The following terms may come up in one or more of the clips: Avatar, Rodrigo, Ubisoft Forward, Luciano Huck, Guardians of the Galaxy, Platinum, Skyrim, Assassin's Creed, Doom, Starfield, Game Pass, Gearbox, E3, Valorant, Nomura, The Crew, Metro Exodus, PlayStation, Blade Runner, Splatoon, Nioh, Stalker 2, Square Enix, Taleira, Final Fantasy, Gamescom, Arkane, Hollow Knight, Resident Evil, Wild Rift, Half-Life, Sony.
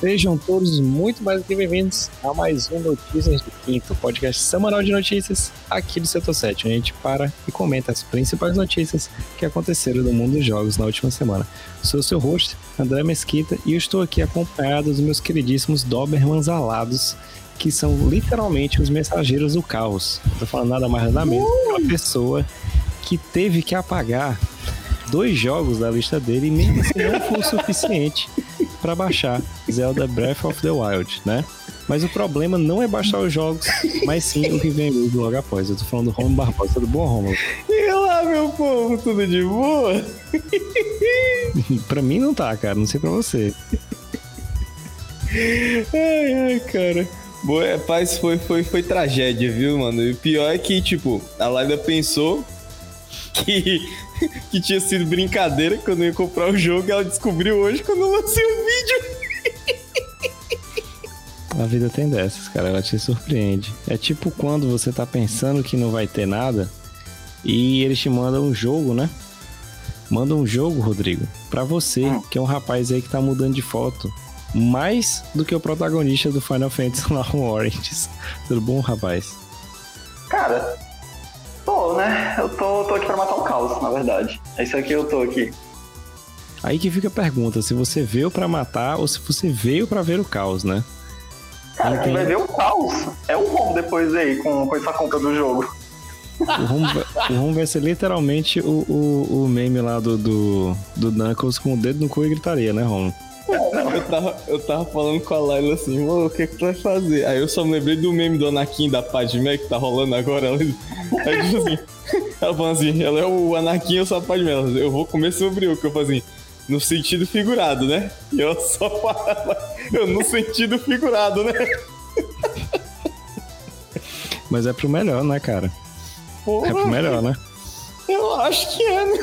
Sejam todos muito mais do que bem-vindos a mais um Notícias do Quinto, podcast semanal de notícias aqui do Setor 7, onde a gente para e comenta as principais notícias que aconteceram no mundo dos jogos na última semana. Sou seu host, André Mesquita, e eu estou aqui acompanhado dos meus queridíssimos Dobermans alados, que são literalmente os mensageiros do caos. Não tô falando nada mais nada menos que uma pessoa que teve que apagar 2 jogos da lista dele, e mesmo assim não foi o suficiente para baixar Zelda Breath of the Wild, né? Mas o problema não é baixar os jogos, mas sim o que vem logo após. Eu tô falando do Romulo Barbosa. Tudo bom, Romulo? E lá, meu povo, tudo de boa? Pra mim não tá, cara. Não sei pra você. Ai, ai, cara. Boa, rapaz, foi tragédia, viu, mano? E o pior é que, tipo, a Laila pensou que tinha sido brincadeira quando eu ia comprar o jogo, e ela descobriu hoje quando eu lancei um vídeo. A vida tem dessas, cara, ela te surpreende. É tipo quando você tá pensando que não vai ter nada e eles te mandam um jogo, né? Mandam um jogo, Rodrigo, pra você, que é um rapaz aí que tá mudando de foto mais do que o protagonista do Final Fantasy lá no Origins. Tudo bom, rapaz? Cara, tô, né? Eu tô aqui pra matar o caos, na verdade. É isso aqui, eu tô aqui. Aí que fica a pergunta, se você veio pra matar ou se você veio pra ver o caos, né? Cara, quem vai ver o caos é o Rom depois aí, com essa conta do jogo. O Rom vai ser literalmente o meme lá do Knuckles com o dedo no cu e gritaria, né, Rom? Eu tava falando com a Laila assim, o que tu vai fazer? Aí eu só me lembrei do meme do Anakin da Padmé que tá rolando agora. Aí diz assim, ela fala assim, ela é o Anakin, eu sou a Padmé. Ela diz, eu vou comer seu brioco. Eu falo assim, no sentido figurado, né? E ela só fala, eu no sentido figurado, né? Mas é pro melhor, né, cara? Porra, é pro melhor, né? Eu acho que é, né?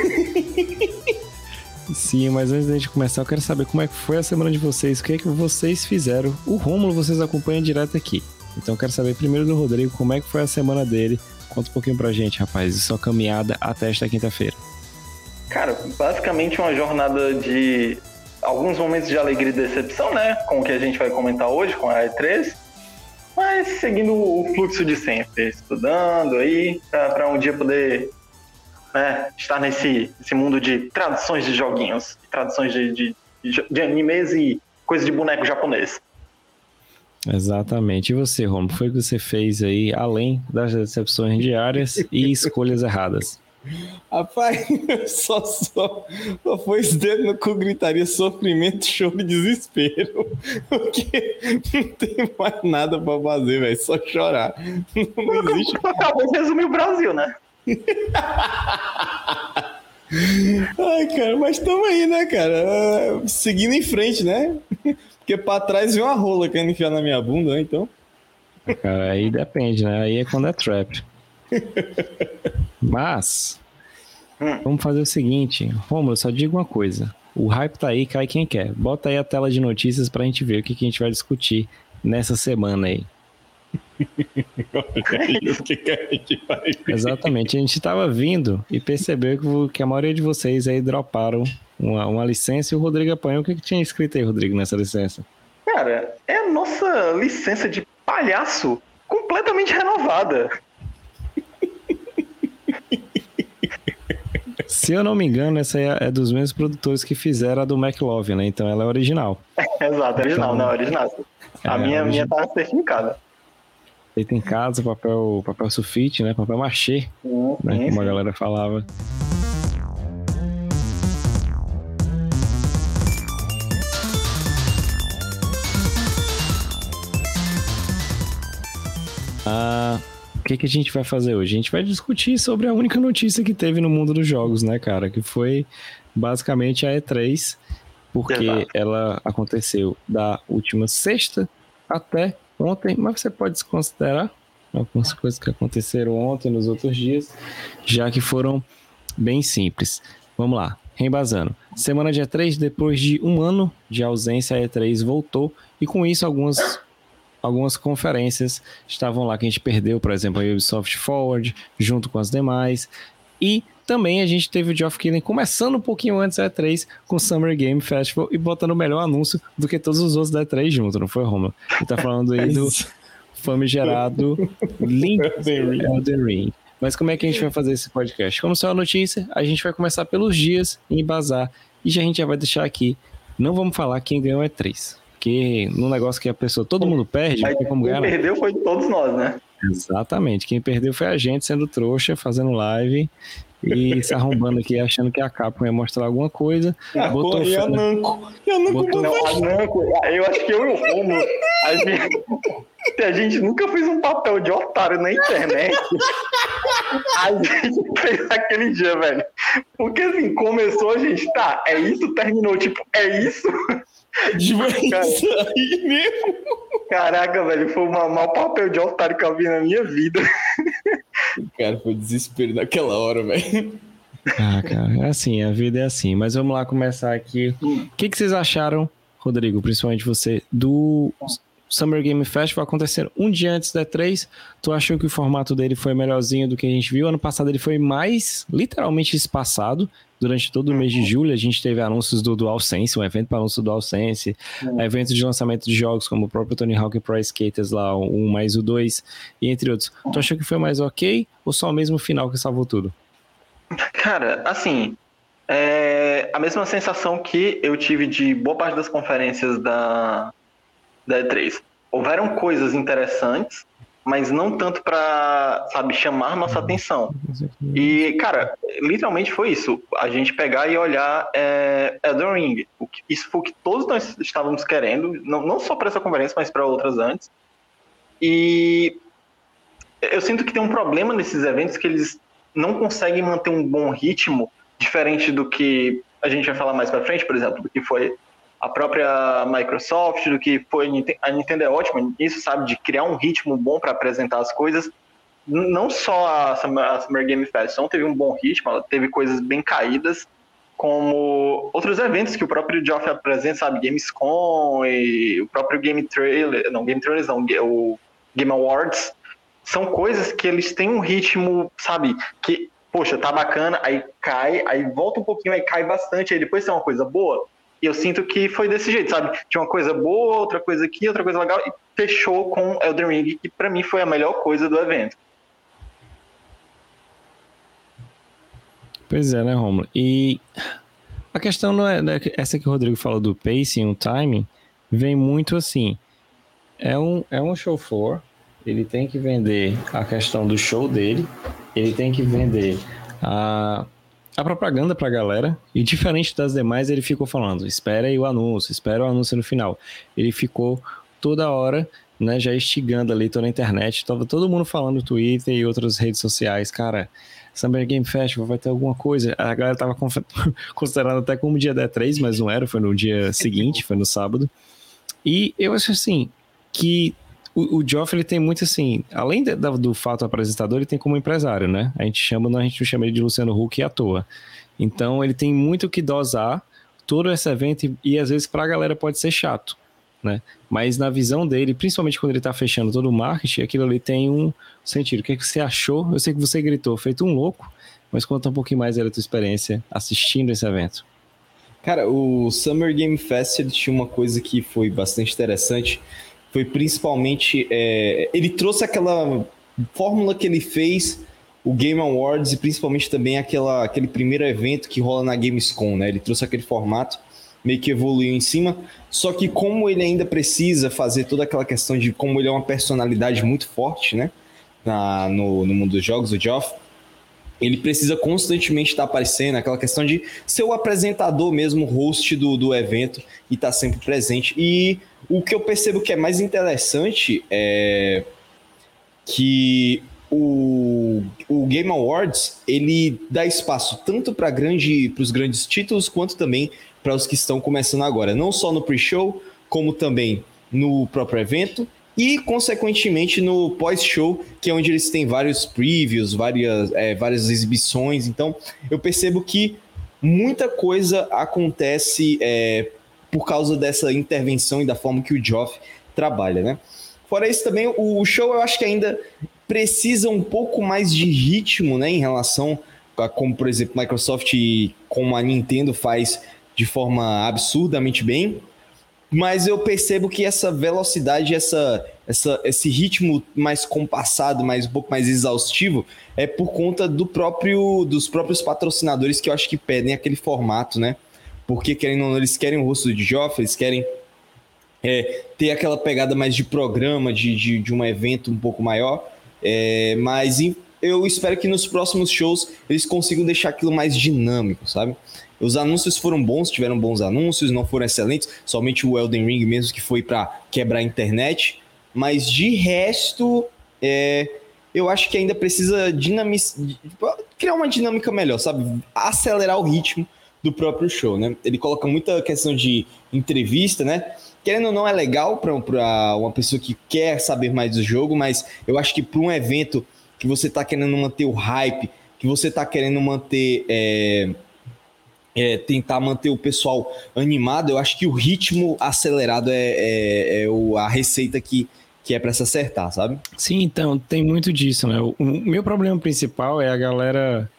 Sim, mas antes da gente começar, eu quero saber como é que foi a semana de vocês, o que é que vocês fizeram. O Romulo vocês acompanham direto aqui. Então eu quero saber primeiro do Rodrigo, como é que foi a semana dele. Conta um pouquinho pra gente, rapaz, e sua caminhada até esta quinta-feira. Cara, basicamente uma jornada de alguns momentos de alegria e decepção, né? Com o que a gente vai comentar hoje, com a E3. Mas seguindo o fluxo de sempre, estudando aí, pra um dia poder... estar nesse mundo de traduções de joguinhos, traduções de animes e coisas de boneco japonês. Exatamente. E você, Romulo, foi o que você fez aí, além das decepções diárias e escolhas erradas? Rapaz, só foi esse dedo no cu, gritaria, sofrimento, choro e desespero. Porque não tem mais nada pra fazer, velho, só chorar. Não existe. Acabou de resumir o Brasil, né? Ai, cara, mas tamo aí, né, cara? Seguindo em frente, né? Porque pra trás vem uma rola querendo enfiar na minha bunda, né? Então. Cara, aí depende, né? Aí é quando é trap. Mas vamos fazer o seguinte, Romulo, só digo uma coisa: o hype tá aí, cai quem quer. Bota aí a tela de notícias pra gente ver o que a gente vai discutir nessa semana aí. Exatamente, a gente estava vindo e percebeu que a maioria de vocês aí droparam uma licença, e o Rodrigo apanhou. O que tinha escrito aí, Rodrigo, nessa licença? Cara, é a nossa licença de palhaço completamente renovada. Se eu não me engano, essa é dos mesmos produtores que fizeram a do McLovin, né? Então ela é original. Exato, original, então, não é original. A minha tá certificada. Feito em casa, papel sulfite, né? Papel machê, né? Como a galera falava. O que a gente vai fazer hoje? A gente vai discutir sobre a única notícia que teve no mundo dos jogos, né, cara? Que foi basicamente a E3, porque ela aconteceu da última sexta até ontem, mas você pode desconsiderar algumas coisas que aconteceram ontem, nos outros dias, já que foram bem simples. Vamos lá, reembasando. Semana de E3, depois de um ano de ausência, a E3 voltou, e com isso algumas conferências estavam lá que a gente perdeu, por exemplo, a Ubisoft Forward, junto com as demais, e Também a gente teve o Geoff Keighley começando um pouquinho antes da E3 com Summer Game Festival e botando o melhor anúncio do que todos os outros da E3 junto, não foi, Romulo? Ele tá falando aí do famigerado Link Elden Ring. Mas como é que a gente vai fazer esse podcast? Como só a notícia, a gente vai começar pelos dias e embasar. E já a gente já vai deixar aqui, não vamos falar quem ganhou a E3. Porque num negócio que a pessoa, todo mundo perde, não tem como ganhar. Quem perdeu foi todos nós, né? Exatamente, quem perdeu foi a gente sendo trouxa, fazendo live... E se arrombando aqui, achando que a Capcom ia mostrar alguma coisa. Ah, botou e a Namco. Eu acho que eu e o Romulo, a gente nunca fez um papel de otário na internet. A gente fez aquele dia, velho. Porque assim, começou a gente, tá, é isso, terminou, tipo, é isso. Aí mesmo. Caraca, velho, foi o maior papel de otário que eu vi na minha vida. Cara, foi desespero naquela hora, velho. Ah, cara, é assim, a vida é assim. Mas vamos lá começar aqui. O que que vocês acharam, Rodrigo, principalmente você, do Summer Game Festival acontecendo um dia antes da E3? Tu achou que o formato dele foi melhorzinho do que a gente viu? Ano passado ele foi mais, literalmente, espaçado. Durante todo o mês de julho, a gente teve anúncios do DualSense, um evento para anúncio do DualSense, eventos de lançamento de jogos, como o próprio Tony Hawk Pro Skaters lá, o 1 mais o 2, e entre outros. Tu achou que foi mais ok, ou só o mesmo final que salvou tudo? Cara, assim, é a mesma sensação que eu tive de boa parte das conferências da E3. Houveram coisas interessantes, mas não tanto para, sabe, chamar nossa atenção. E, cara, literalmente foi isso. A gente pegar e olhar Elden Ring. Isso foi o que todos nós estávamos querendo, não só para essa conferência, mas para outras antes. E eu sinto que tem um problema nesses eventos que eles não conseguem manter um bom ritmo, diferente do que a gente vai falar mais para frente, por exemplo, do que foi a própria Microsoft, do que foi a Nintendo. É ótima isso, sabe, de criar um ritmo bom para apresentar as coisas. Não só a Summer Game Fest não teve um bom ritmo, ela teve coisas bem caídas, como outros eventos que o próprio Geoff apresenta, sabe, Gamescom e o próprio o Game Awards. São coisas que eles têm um ritmo, sabe, que, poxa, tá bacana, aí cai, aí volta um pouquinho, aí cai bastante, aí depois tem uma coisa boa. E eu sinto que foi desse jeito, sabe? Tinha uma coisa boa, outra coisa aqui, outra coisa legal, e fechou com Elden Ring, que pra mim foi a melhor coisa do evento. Pois é, né, Romulo? E a questão não é... Essa que o Rodrigo falou do pacing, o timing, vem muito assim. É um show floor, ele tem que vender a questão do show dele, ele tem que vender a propaganda pra galera, e diferente das demais, ele ficou falando, espera aí o anúncio, espera o anúncio no final. Ele ficou toda hora, né, já instigando ali toda a internet, tava todo mundo falando no Twitter e outras redes sociais, cara, Summer Game Festival vai ter alguma coisa. A galera tava considerando até como dia da E3, mas não era, foi no dia seguinte, foi no sábado. E eu acho assim, que o Geoff, ele tem muito assim, além do fato apresentador, ele tem como empresário, né? A gente não chama ele de Luciano Huck à toa. Então, ele tem muito que dosar todo esse evento e às vezes pra galera pode ser chato, né? Mas na visão dele, principalmente quando ele tá fechando todo o marketing, aquilo ali tem um sentido. O que é que você achou? Eu sei que você gritou, feito um louco, mas conta um pouquinho mais da tua experiência assistindo esse evento. Cara, o Summer Game Fest, ele tinha uma coisa que foi bastante interessante. Foi principalmente... ele trouxe aquela fórmula que ele fez, o Game Awards, e principalmente também aquele primeiro evento que rola na Gamescom, né? Ele trouxe aquele formato, meio que evoluiu em cima. Só que como ele ainda precisa fazer toda aquela questão de como ele é uma personalidade muito forte, né? No mundo dos jogos, o Geoff, ele precisa constantemente estar aparecendo, aquela questão de ser o apresentador mesmo, o host do evento, e estar sempre presente. E o que eu percebo que é mais interessante é que o Game Awards, ele dá espaço tanto para os grandes títulos, quanto também para os que estão começando agora, não só no pre-show, como também no próprio evento, e, consequentemente, no pós-show, que é onde eles têm vários previews, várias exibições. Então, eu percebo que muita coisa acontece por causa dessa intervenção e da forma que o Geoff trabalha, né? Fora isso, também, o show, eu acho que ainda precisa um pouco mais de ritmo, né, em relação como por exemplo Microsoft e como a Nintendo faz de forma absurdamente bem, mas eu percebo que essa velocidade, esse ritmo mais compassado, um pouco mais exaustivo, é por conta dos próprios patrocinadores, que eu acho que pedem aquele formato, né? Porque querendo ou não, eles querem o rosto de Geoff, eles querem ter aquela pegada mais de programa, de um evento um pouco maior, mas eu espero que nos próximos shows eles consigam deixar aquilo mais dinâmico, sabe? Os anúncios foram bons, tiveram bons anúncios, não foram excelentes, somente o Elden Ring mesmo que foi para quebrar a internet, mas de resto eu acho que ainda precisa criar uma dinâmica melhor, sabe? Acelerar o ritmo do próprio show, né? Ele coloca muita questão de entrevista, né? Querendo ou não, é legal para uma pessoa que quer saber mais do jogo, mas eu acho que para um evento que você está querendo manter o hype, que você está querendo manter... tentar manter o pessoal animado, eu acho que o ritmo acelerado a receita que é para se acertar, sabe? Sim, então, tem muito disso, né? O meu problema principal é a galera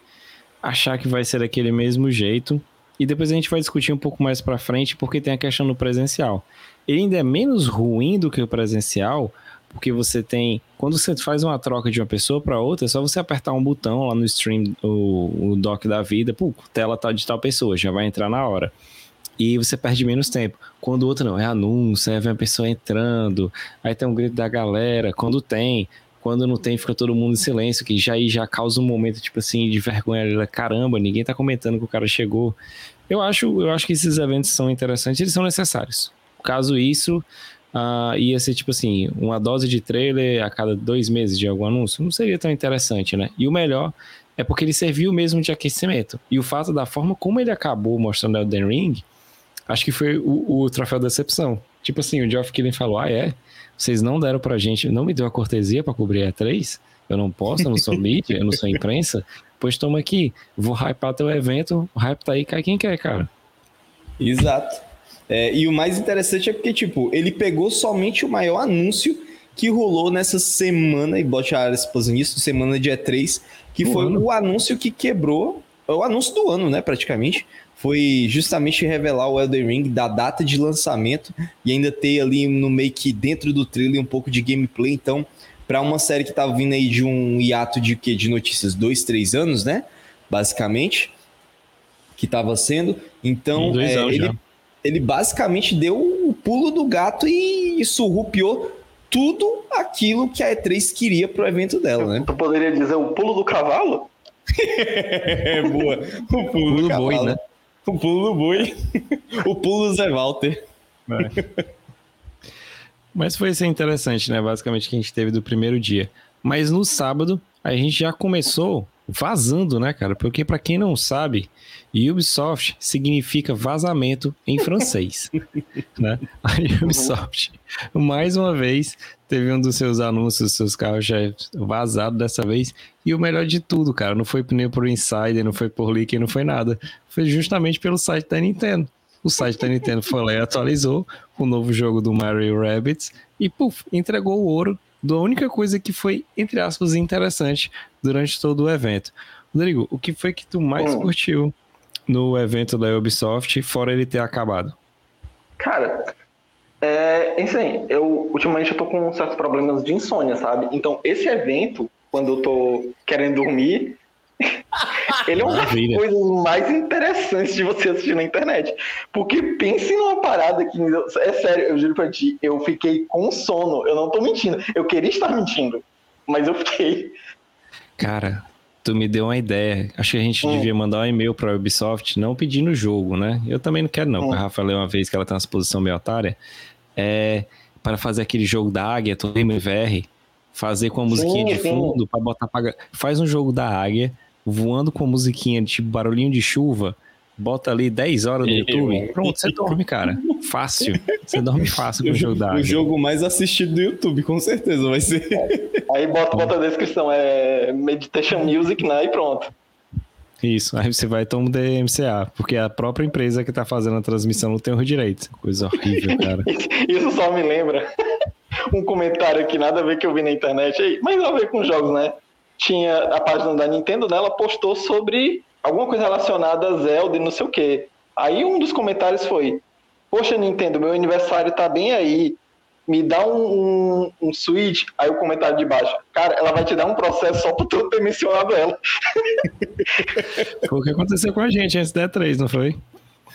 achar que vai ser daquele mesmo jeito, e depois a gente vai discutir um pouco mais para frente, porque tem a questão do presencial. Ele ainda é menos ruim do que o presencial, porque você tem... Quando você faz uma troca de uma pessoa para outra, é só você apertar um botão lá no stream, o doc da vida, pô, tela tá de tal pessoa, já vai entrar na hora. E você perde menos tempo. Quando o outro não, é anúncio, aí vem a pessoa entrando, aí tem um grito da galera, quando não tem, fica todo mundo em silêncio, que já causa um momento, tipo assim, de vergonha, caramba, ninguém tá comentando que o cara chegou. Eu acho que esses eventos são interessantes, eles são necessários. Caso isso... ia ser tipo assim, uma dose de trailer a cada 2 meses de algum anúncio, não seria tão interessante, né? E o melhor é porque ele serviu mesmo de aquecimento, e o fato da forma como ele acabou mostrando Elden Ring, acho que foi o troféu da decepção. Tipo assim, o Geoff Keighley falou, vocês não deram pra gente, não me deu a cortesia pra cobrir a E3, eu não posso, eu não sou mídia, eu não sou imprensa, pois toma aqui, vou hypear teu evento, o hype tá aí, cai quem quer, cara. Exato. E o mais interessante é porque, tipo, ele pegou somente o maior anúncio que rolou nessa semana, e bote aspas nisso, semana de E3, que foi o anúncio que quebrou, o anúncio do ano, né, praticamente, foi justamente revelar o Elden Ring da data de lançamento, e ainda ter ali no meio que dentro do trailer um pouco de gameplay. Então, para uma série que tava vindo aí de um hiato de quê? De notícias, 2-3 anos, né, basicamente, que tava sendo, então... 2 anos ele já. Ele basicamente deu o pulo do gato e surrupiou tudo aquilo que a E3 queria pro evento dela, né? Tu poderia dizer o pulo do cavalo? Boa. O pulo do cavalo. Boi, né? O pulo do boi. O pulo do Zé Walter. Mas foi isso, interessante, né? Basicamente o que a gente teve do primeiro dia. Mas no sábado, a gente já começou... vazando, né, cara? Porque pra quem não sabe, Ubisoft significa vazamento em francês, né? A Ubisoft, mais uma vez, teve um dos seus anúncios, seus carros já vazado dessa vez, e o melhor de tudo, cara, não foi nem por Insider, não foi por Leak, não foi nada, foi justamente pelo site da Nintendo. O site da Nintendo foi lá e atualizou o novo jogo do Mario Rabbids e, puf, entregou o ouro da única coisa que foi, entre aspas, interessante durante todo o evento. Rodrigo, o que foi que tu mais curtiu no evento da Ubisoft, fora ele ter acabado? Cara, assim, eu ultimamente eu tô com certos problemas de insônia, sabe? Então, esse evento, quando eu tô querendo dormir, ele é uma das coisas mais interessantes de você assistir na internet. Porque pense numa parada que... É sério, eu juro pra ti, eu fiquei com sono. Eu não tô mentindo. Eu queria estar mentindo, mas eu fiquei. Cara, tu me deu uma ideia. Acho que a gente devia mandar um e-mail pra Ubisoft, não pedindo o jogo, né? Eu também não quero, não. Porque a Rafa leu uma vez que ela tem uma exposição meio otária. Para fazer aquele jogo da águia, todo MVR, fazer com a musiquinha de fundo, pra botar... Faz um jogo da águia... voando com a musiquinha, tipo barulhinho de chuva, bota ali 10 horas no YouTube, pronto, você dorme, cara. Fácil. Você dorme fácil com o jogo da área. O jogo mais assistido do YouTube, com certeza, vai ser. Aí bota a descrição, Meditation Music, né, e pronto. Isso, aí você vai tomar DMCA, porque a própria empresa que tá fazendo a transmissão não tem os direitos. Coisa horrível, cara. Isso só me lembra um comentário que nada a ver que eu vi na internet aí, mas não a ver com jogos, né? tinha a página da Nintendo, né? Ela postou sobre alguma coisa relacionada a Zelda e não sei o quê. Aí um dos comentários foi: poxa, Nintendo, meu aniversário tá bem aí, me dá um Switch. Aí o comentário de baixo: cara, ela vai te dar um processo só por tu ter mencionado ela. Foi o que aconteceu com a gente antes da E3, não foi?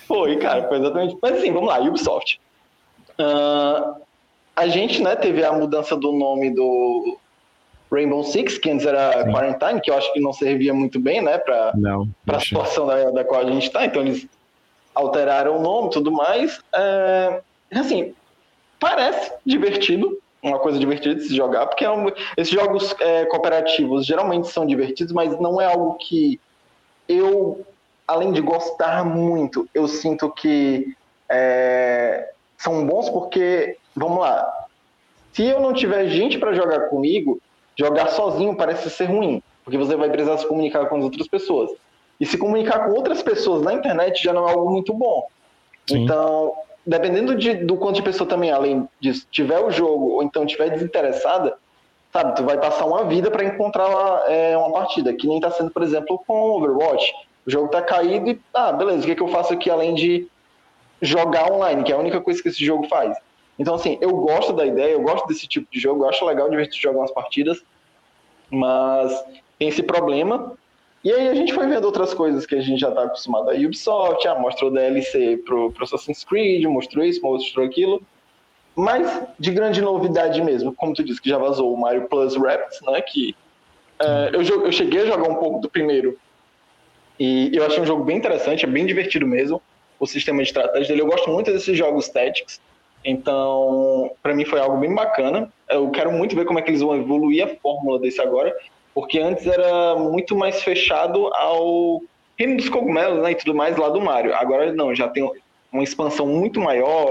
Foi, cara, foi exatamente. Mas assim, vamos lá, Ubisoft. A gente, né, teve a mudança do nome do Rainbow Six, que antes era Quarantine, que eu acho que não servia muito bem, né, pra situação da qual a gente tá, então eles alteraram o nome e tudo mais. Assim, parece divertido, uma coisa divertida de se jogar, porque esses jogos cooperativos geralmente são divertidos, mas não é algo que eu, além de gostar muito, eu sinto que são bons, porque, vamos lá, se eu não tiver gente para jogar comigo, jogar sozinho parece ser ruim, porque você vai precisar se comunicar com as outras pessoas. E se comunicar com outras pessoas na internet já não é algo muito bom. Sim. Então, dependendo do quanto de pessoa também, além disso, tiver o jogo ou então tiver desinteressada, sabe, tu vai passar uma vida para encontrar uma partida, que nem tá sendo, por exemplo, com Overwatch. O jogo tá caído e, beleza, o que eu faço aqui além de jogar online, que é a única coisa que esse jogo faz. Então, assim, eu gosto da ideia, eu gosto desse tipo de jogo, eu acho legal, divertido jogar umas partidas, mas tem esse problema. E aí a gente foi vendo outras coisas que a gente já tá acostumado a Ubisoft, mostrou DLC pro Assassin's Creed, mostrou isso, mostrou aquilo, mas de grande novidade mesmo, como tu disse, que já vazou o Mario Plus Rabbids, né, que eu cheguei a jogar um pouco do primeiro, e eu achei um jogo bem interessante, é bem divertido mesmo, o sistema de estratégia dele, eu gosto muito desses jogos tactics, então pra mim foi algo bem bacana, eu quero muito ver como é que eles vão evoluir a fórmula desse agora, porque antes era muito mais fechado ao reino dos cogumelos, né, e tudo mais lá do Mario. Agora não, já tem uma expansão muito maior,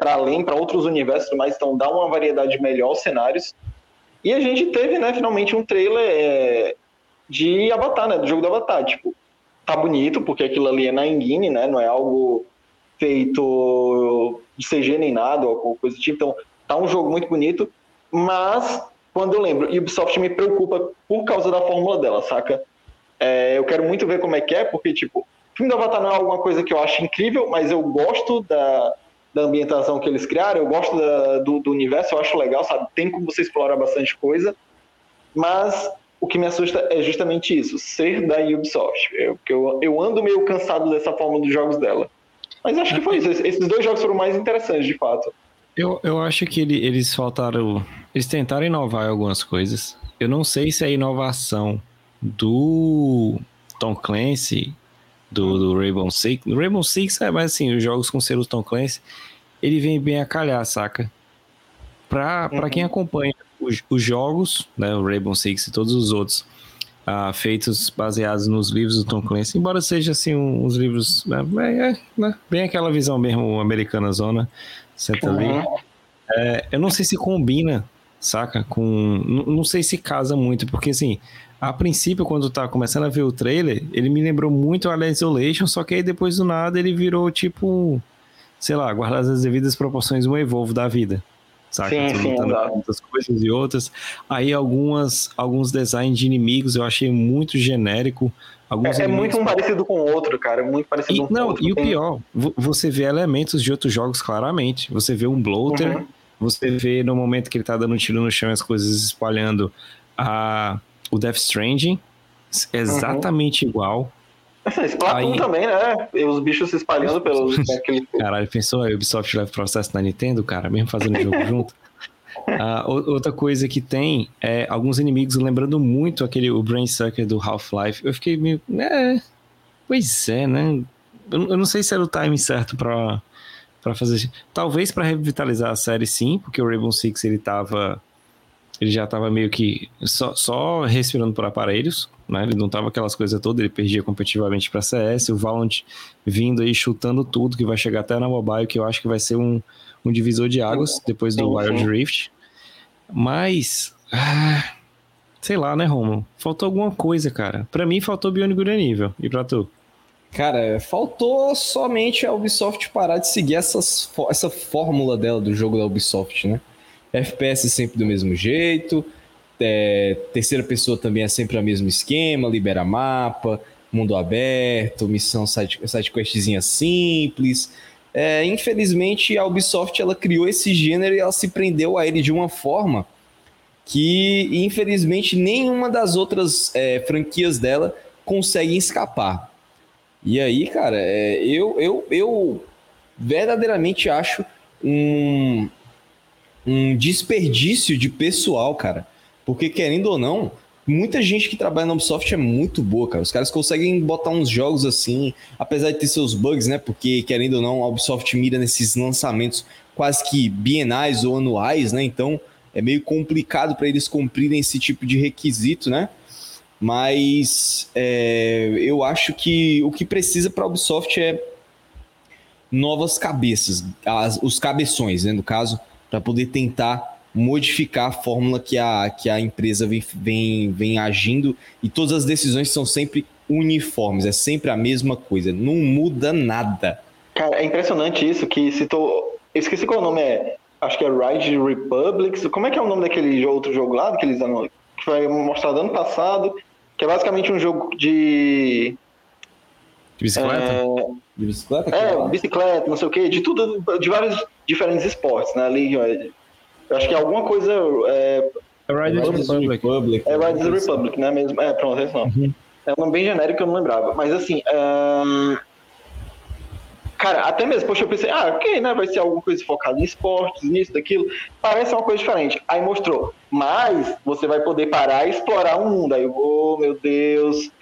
para além, para outros universos, mas então dá uma variedade melhor aos cenários. E a gente teve, né, finalmente um trailer de Avatar, né, do jogo do Avatar. Tipo, tá bonito, porque aquilo ali é na engine, né, não é algo feito de CG nem nada, ou alguma coisa do tipo. Então, tá um jogo muito bonito, mas... Quando eu lembro, Ubisoft me preocupa por causa da fórmula dela, saca? Eu quero muito ver como é que é, porque, tipo, o filme do Avatar não é alguma coisa que eu acho incrível, mas eu gosto da ambientação que eles criaram, eu gosto do universo, eu acho legal, sabe? Tem como você explorar bastante coisa, mas o que me assusta é justamente isso, ser da Ubisoft. Eu ando meio cansado dessa fórmula dos jogos dela. Mas acho que foi isso, esses dois jogos foram mais interessantes, de fato. Eu acho que eles faltaram... Eles tentaram inovar algumas coisas. Eu não sei se a inovação do Tom Clancy, do Rainbow Six... Rainbow Six é mais assim, os jogos com selo Tom Clancy, ele vem bem a calhar, saca? Pra quem acompanha os jogos, né, o Rainbow Six e todos os outros, feitos baseados nos livros do Tom Clancy, embora seja assim, uns livros... Né, bem aquela visão mesmo americana zona... Senta ali. Eu não sei se combina, saca? Não sei se casa muito, porque assim, a princípio, quando tá começando a ver o trailer, ele me lembrou muito Alien Isolation, só que aí depois do nada ele virou tipo, sei lá, guardar as devidas proporções, um Evolve da vida, saca? Sim, muitas coisas e outras. Aí alguns designs de inimigos eu achei muito genérico. É muito um parecido com o outro, cara. Muito parecido com o outro. E o pior, você vê elementos de outros jogos claramente. Você vê um bloater, você vê no momento que ele tá dando um tiro no chão as coisas espalhando o Death Stranding, exatamente igual. Splatoon também, né? E os bichos se espalhando pelos... Caralho, pensou a Ubisoft leva processo na Nintendo, cara? Mesmo fazendo jogo junto? Outra coisa que tem é alguns inimigos lembrando muito o Brain Sucker do Half-Life. Eu fiquei meio... pois é, né? Eu não sei se era o timing certo pra fazer... Talvez pra revitalizar a série, sim, porque o Rainbow Six, ele já tava meio que só respirando por aparelhos, né? Ele não tava aquelas coisas todas, ele perdia competitivamente pra CS, o Valorant vindo aí chutando tudo, que vai chegar até na mobile, que eu acho que vai ser um divisor de águas, depois do Wild Rift. Mas, sei lá, né, Romulo? Faltou alguma coisa, cara. Pra mim, faltou Beyond Good and Evil. E pra tu? Cara, faltou somente a Ubisoft parar de seguir essa fórmula dela do jogo da Ubisoft, né? FPS sempre do mesmo jeito, terceira pessoa também é sempre o mesmo esquema, libera mapa, mundo aberto, missão sidequestzinha simples. É, infelizmente, a Ubisoft ela criou esse gênero e ela se prendeu a ele de uma forma que, infelizmente, nenhuma das outras franquias dela consegue escapar. E aí, cara, eu verdadeiramente acho um desperdício de pessoal, cara. Porque, querendo ou não, muita gente que trabalha na Ubisoft é muito boa, cara. Os caras conseguem botar uns jogos assim, apesar de ter seus bugs, né? Porque, querendo ou não, a Ubisoft mira nesses lançamentos quase que bienais ou anuais, né? Então, é meio complicado para eles cumprirem esse tipo de requisito, né? Mas eu acho que o que precisa para a Ubisoft é novas cabeças, os cabeções, né, no caso, para poder tentar modificar a fórmula que a empresa vem agindo, e todas as decisões são sempre uniformes, é sempre a mesma coisa, não muda nada. Cara, é impressionante isso que citou... Eu esqueci qual o nome é... Acho que é Riders Republic... Como é que é o nome daquele outro jogo lá, que foi mostrado ano passado, que é basicamente um jogo de... De bicicleta? De bicicleta? Bicicleta, não sei o quê, de tudo, de vários diferentes esportes, né? Ali, eu acho que é alguma coisa... Riders Republic. É Riders Republic, né? Mesmo? É, pronto, é isso. Uhum. É um nome bem genérico que eu não lembrava. Mas assim... Cara, até mesmo, poxa, eu pensei, ok, né, vai ser alguma coisa focada em esportes, nisso, daquilo, parece uma coisa diferente. Aí mostrou, mas você vai poder parar e explorar o mundo. Aí eu, meu Deus,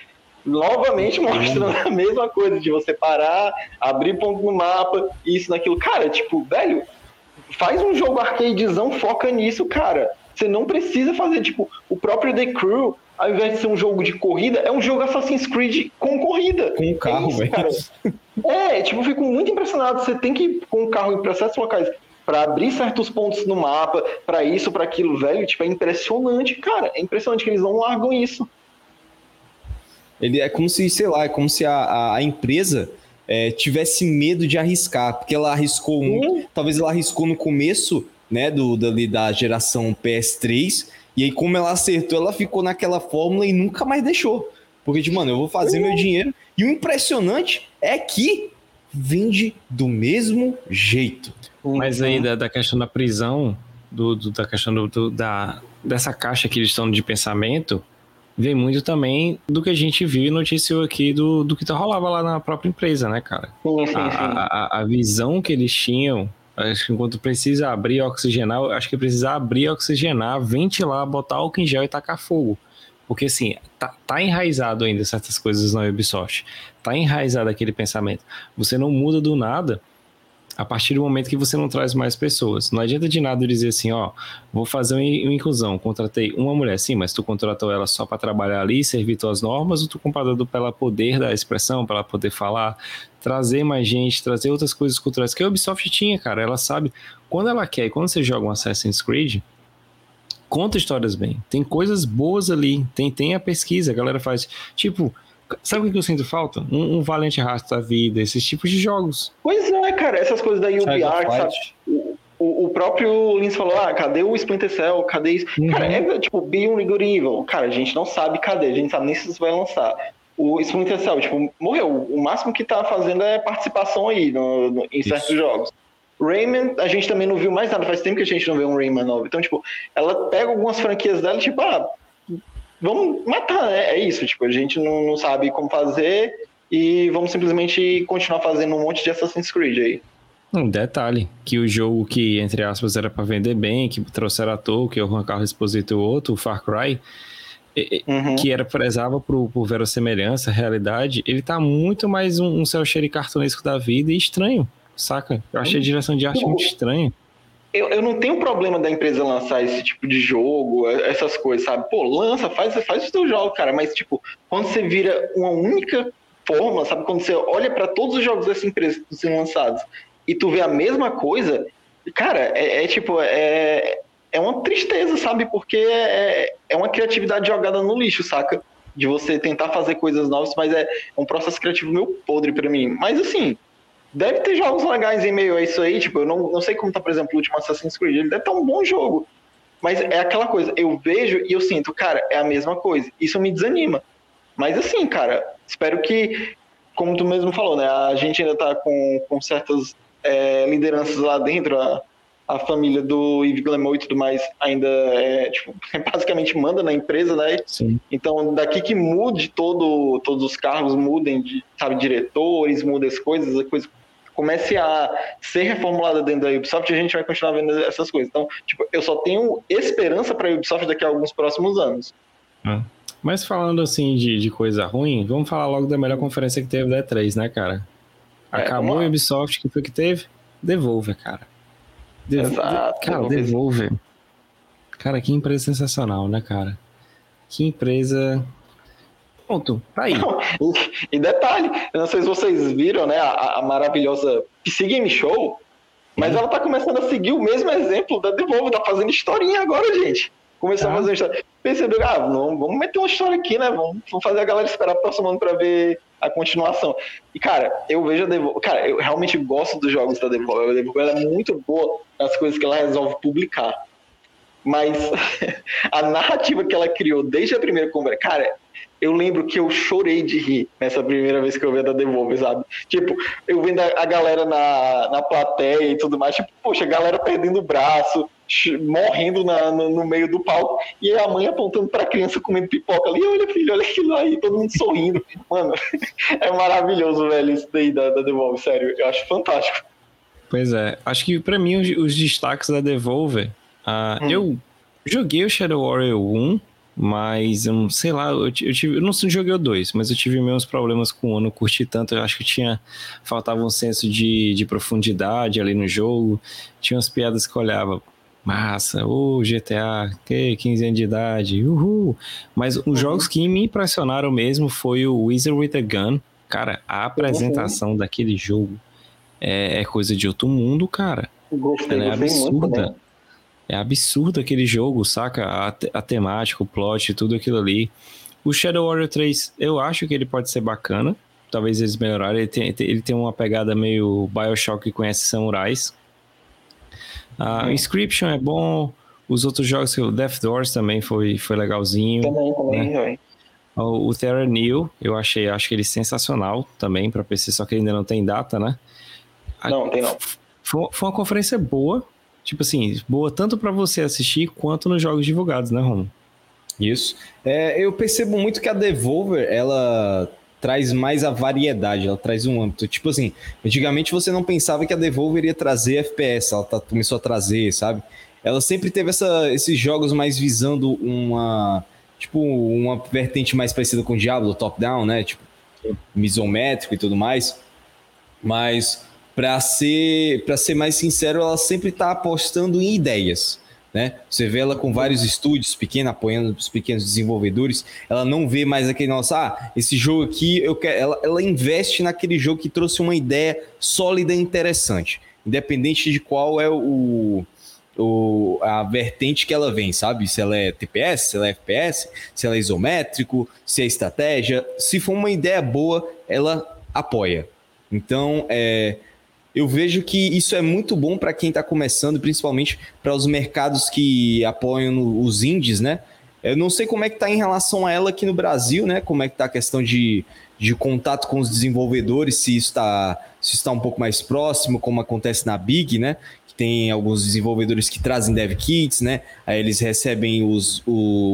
novamente mostrando a mesma coisa, de você parar, abrir ponto no mapa, isso, naquilo. Cara, tipo, velho, faz um jogo arcadezão, foca nisso, cara. Você não precisa fazer, tipo, o próprio The Crew, ao invés de ser um jogo de corrida, é um jogo Assassin's Creed com corrida. Com o carro, velho. Tipo, eu fico muito impressionado. Você tem que ir com o carro em processos locais pra abrir certos pontos no mapa, pra isso, pra aquilo, velho. Tipo, é impressionante, cara. É impressionante que eles não largam isso. Ele é como se, a empresa tivesse medo de arriscar, porque ela arriscou muito. Talvez ela arriscou no começo, né, da geração PS3, e aí como ela acertou, ela ficou naquela fórmula e nunca mais deixou. Porque, tipo, mano, eu vou fazer meu dinheiro. E o impressionante é que vende do mesmo jeito. Mas aí da questão da prisão, da questão dessa caixa que eles estão de pensamento, vem muito também do que a gente viu e noticiou aqui do que rolava lá na própria empresa, né, cara? Sim. A visão que eles tinham... Acho que enquanto precisa abrir, oxigenar, ventilar, botar álcool em gel e tacar fogo. Porque assim, tá enraizado ainda certas coisas na Ubisoft. Tá enraizado aquele pensamento. Você não muda do nada a partir do momento que você não traz mais pessoas. Não adianta de nada dizer assim, vou fazer uma inclusão, contratei uma mulher. Sim, mas tu contratou ela só para trabalhar ali, servir tuas normas, ou tu contratou para ela poder dar expressão, para ela poder falar, trazer mais gente, trazer outras coisas culturais, que a Ubisoft tinha, cara. Ela sabe, quando ela quer, quando você joga um Assassin's Creed, conta histórias bem. Tem coisas boas ali, tem a pesquisa, a galera faz, tipo... Sabe o que eu sinto falta? Um Valente Rasta da vida, esses tipos de jogos. Pois é, cara, essas coisas da UbiArt, sabe? O próprio Lins falou, cadê o Splinter Cell, cadê isso? Uhum. Cara, tipo, Beyond Good Evil, cara, a gente não sabe cadê, a gente sabe nem se isso vai lançar. O Splinter Cell, tipo, morreu, o máximo que tá fazendo é participação aí em certos jogos. Rayman, a gente também não viu mais nada, faz tempo que a gente não vê um Rayman novo. Então, tipo, ela pega algumas franquias dela, tipo, vamos matar, né? É isso, tipo, a gente não sabe como fazer e vamos simplesmente continuar fazendo um monte de Assassin's Creed aí. Um detalhe, que o jogo que, entre aspas, era pra vender bem, que trouxeram à toa, que o Juan Carlos Esposito e o outro, o Far Cry, que prezava por verossemelhança, realidade, ele tá muito mais um cel shading cartunesco da vida e estranho, saca? Eu achei a direção de arte muito estranha. Eu não tenho problema da empresa lançar esse tipo de jogo, essas coisas, sabe? Pô, lança, faz o seu jogo, cara. Mas, tipo, quando você vira uma única forma, sabe? Quando você olha pra todos os jogos dessa empresa que estão sendo lançados e tu vê a mesma coisa, cara, é uma tristeza, sabe? Porque é uma criatividade jogada no lixo, saca? De você tentar fazer coisas novas, mas é um processo criativo meio podre pra mim. Mas, assim... Deve ter jogos legais em meio a isso aí, tipo, eu não sei como tá, por exemplo, o último Assassin's Creed, ele deve estar um bom jogo, Mas é aquela coisa, eu vejo e eu sinto, cara, é a mesma coisa. Isso me desanima. Mas assim, cara, espero que, como tu mesmo falou, né? A gente ainda tá com certas lideranças lá dentro, a família do Yves Guillemot e tudo mais ainda basicamente manda na empresa, né? Sim. Então, daqui que mude todos os cargos, mudem, sabe, diretores, mudem as coisas, a coisa comece a ser reformulada dentro da Ubisoft, a gente vai continuar vendo essas coisas. Então, eu só tenho esperança para a Ubisoft daqui a alguns próximos anos. Mas falando assim de coisa ruim, vamos falar logo da melhor conferência que teve da E3, né, cara? Acabou a Ubisoft, que foi que teve? Devolver, cara. Exato. Cara, Devolver. Cara, que empresa sensacional, né, cara? Que empresa... Pronto, tá aí. E detalhe, eu não sei se vocês viram, né, a maravilhosa PC Game Show, mas ela tá começando a seguir o mesmo exemplo da Devolver, tá fazendo historinha agora, gente. Começou a fazer história. Percebeu, vamos meter uma história aqui, né, vamos fazer a galera esperar o próximo ano pra ver a continuação. E, cara, eu vejo a Devolver, cara, eu realmente gosto dos jogos da Devolver, a Devolver ela é muito boa nas coisas que ela resolve publicar, mas a narrativa que ela criou desde a primeira conversa, cara, eu lembro que eu chorei de rir nessa primeira vez que eu vi a da Devolver, sabe? Tipo, eu vendo a galera na plateia e tudo mais, tipo, poxa, a galera perdendo o braço, morrendo no meio do palco, e a mãe apontando pra criança comendo pipoca ali, olha filho, olha aquilo aí, todo mundo sorrindo. Mano, é maravilhoso, velho, isso daí da Devolver, sério, eu acho fantástico. Pois é, acho que pra mim os destaques da Devolver, eu joguei o Shadow Warrior 1, mas, sei lá, eu não joguei o 2, mas eu tive meus problemas com o 1, não curti tanto, eu acho que faltava um senso de profundidade ali no jogo, tinha umas piadas que eu olhava, massa, GTA, 15 anos de idade, uhul, mas os jogos que me impressionaram mesmo foi o Wizard with a Gun, cara, a apresentação daquele jogo é coisa de outro mundo, cara, ela é absurda. Muito, né? É absurdo aquele jogo, saca? A temática, o plot, tudo aquilo ali. O Shadow Warrior 3, eu acho que ele pode ser bacana. Talvez eles melhorarem. Ele tem uma pegada meio BioShock, que conhece samurais. O Inscription é bom. Os outros jogos, o Death Doors também foi legalzinho. Também. O Terra Nil, eu acho que ele é sensacional também para PC, só que ele ainda não tem data, né? Não, tem não. Foi uma conferência boa. Tipo assim, boa tanto para você assistir quanto nos jogos divulgados, né, Romulo? Isso. Eu percebo muito que a Devolver, ela traz mais a variedade, ela traz um âmbito. Tipo assim, antigamente você não pensava que a Devolver ia trazer FPS, ela começou a trazer, sabe? Ela sempre teve esses jogos mais visando uma vertente mais parecida com o Diablo, top-down, né? Tipo, isométrico e tudo mais. Mas... Pra ser mais sincero, ela sempre está apostando em ideias, né? Você vê ela com vários estúdios pequenos, apoiando os pequenos desenvolvedores. Ela não vê mais aquele, esse jogo aqui, eu quero... ela investe naquele jogo que trouxe uma ideia sólida e interessante, independente de qual é a vertente que ela vem, sabe? Se ela é TPS, se ela é FPS, se ela é isométrico, se é estratégia. Se for uma ideia boa, ela apoia. Então, eu vejo que isso é muito bom para quem está começando, principalmente para os mercados que apoiam os indies, né? Eu não sei como é que está em relação a ela aqui no Brasil, né? Como é que está a questão de contato com os desenvolvedores, se isso está um pouco mais próximo, como acontece na Big, né? Que tem alguns desenvolvedores que trazem dev kits, né? Aí eles recebem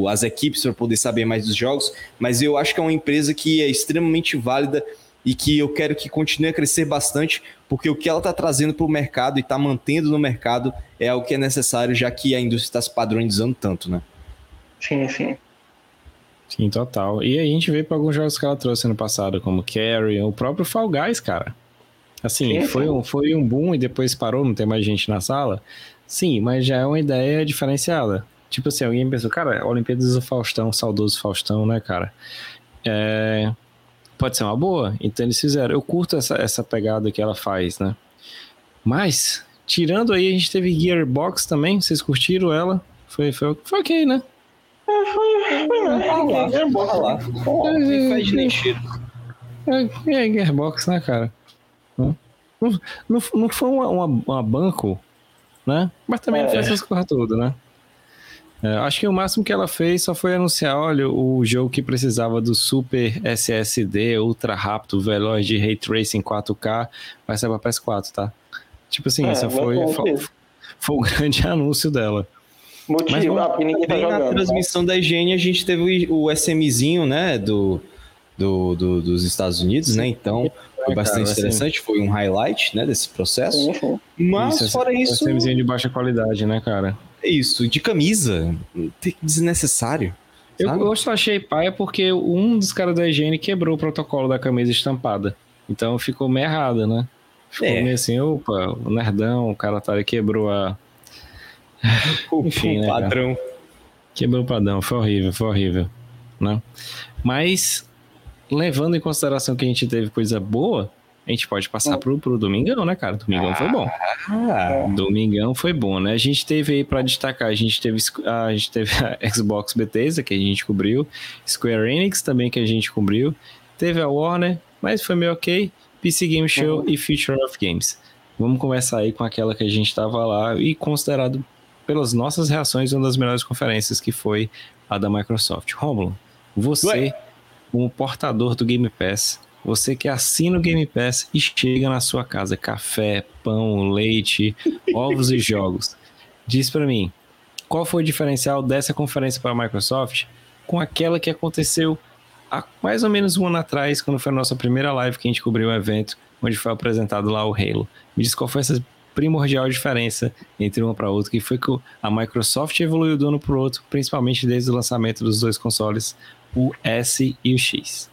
as equipes para poder saber mais dos jogos, mas eu acho que é uma empresa que é extremamente válida e que eu quero que continue a crescer bastante, porque o que ela está trazendo para o mercado e está mantendo no mercado é o que é necessário, já que a indústria está se padronizando tanto, né? Sim. Sim, total. E a gente veio para alguns jogos que ela trouxe ano passado, como Carry, o próprio Fall Guys, cara. Assim, sim. Foi um boom e depois parou, não tem mais gente na sala. Sim, mas já é uma ideia diferenciada. Tipo assim, alguém pensou, cara, Olimpíadas do Faustão, saudoso Faustão, né, cara? Pode ser uma boa, então eles fizeram. Eu curto essa pegada que ela faz, né? Mas, tirando aí, a gente teve Gearbox também, vocês curtiram ela? Foi ok, né? Foi Gearbox lá. Não faz nem cheiro. É Gearbox, né, cara? Não foi uma banco, né? Mas também não faz essas coisas todas, né? Acho que o máximo que ela fez só foi anunciar, olha, o jogo que precisava do Super SSD, ultra rápido, veloz de Ray Tracing 4K, vai ser pra PS4, tá? Tipo assim, essa foi o grande anúncio dela. Motivo, mas, ninguém tá jogando. Na transmissão da IGN a gente teve o SMzinho, né, dos Estados Unidos, né, então foi bastante interessante, assim, foi um highlight, né, desse processo. Uhum. Mas isso, fora isso... SMzinho de baixa qualidade, né, cara? Isso, de camisa, desnecessário. Eu só achei paia porque um dos caras da IGN quebrou o protocolo da camisa estampada, então ficou meio errado, né? Ficou meio assim, opa, o nerdão, o cara tá ali, quebrou a... Enfim, né, padrão. Cara? Quebrou o padrão, foi horrível, né? Mas, levando em consideração que a gente teve coisa boa, a gente pode passar pro Domingão, né, cara? Domingão foi bom. Domingão foi bom, né? A gente teve aí, pra destacar, a gente teve a Xbox Bethesda, que a gente cobriu, Square Enix também, que a gente cobriu, teve a Warner, mas foi meio ok, PC Game Show e Future of Games. Vamos conversar aí com aquela que a gente tava lá e considerado pelas nossas reações uma das melhores conferências, que foi a da Microsoft. Romulo, você, como portador do Game Pass... Você que assina o Game Pass e chega na sua casa, café, pão, leite, ovos e jogos. Diz pra mim, qual foi o diferencial dessa conferência para a Microsoft com aquela que aconteceu há mais ou menos um ano atrás, quando foi a nossa primeira live que a gente cobriu o evento, onde foi apresentado lá o Halo. Me diz qual foi essa primordial diferença entre uma para outra, que foi que a Microsoft evoluiu de um ano para o outro, principalmente desde o lançamento dos dois consoles, o S e o X.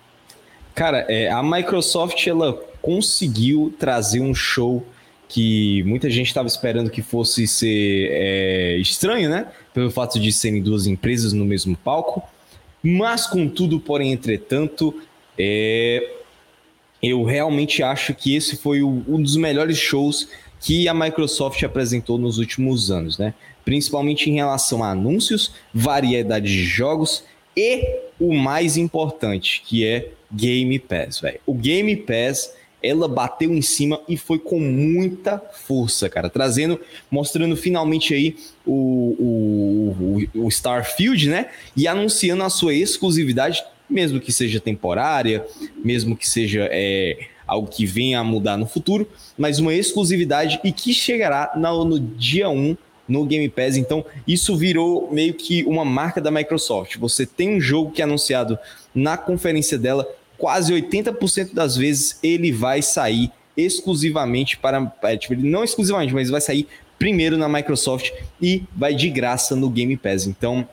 Cara, a Microsoft, ela conseguiu trazer um show que muita gente estava esperando que fosse ser estranho, né? Pelo fato de serem duas empresas no mesmo palco. Mas, contudo, porém, entretanto, eu realmente acho que esse foi um dos melhores shows que a Microsoft apresentou nos últimos anos, né? Principalmente em relação a anúncios, variedade de jogos e o mais importante, que é Game Pass, velho. O Game Pass, ela bateu em cima e foi com muita força, cara. Mostrando finalmente aí o Starfield, né? E anunciando a sua exclusividade, mesmo que seja temporária, mesmo que seja algo que venha a mudar no futuro, mas uma exclusividade e que chegará no dia 1 no Game Pass. Então, isso virou meio que uma marca da Microsoft. Você tem um jogo que é anunciado na conferência dela, quase 80% das vezes ele vai sair exclusivamente para... não exclusivamente, mas vai sair primeiro na Microsoft e vai de graça no Game Pass. Então,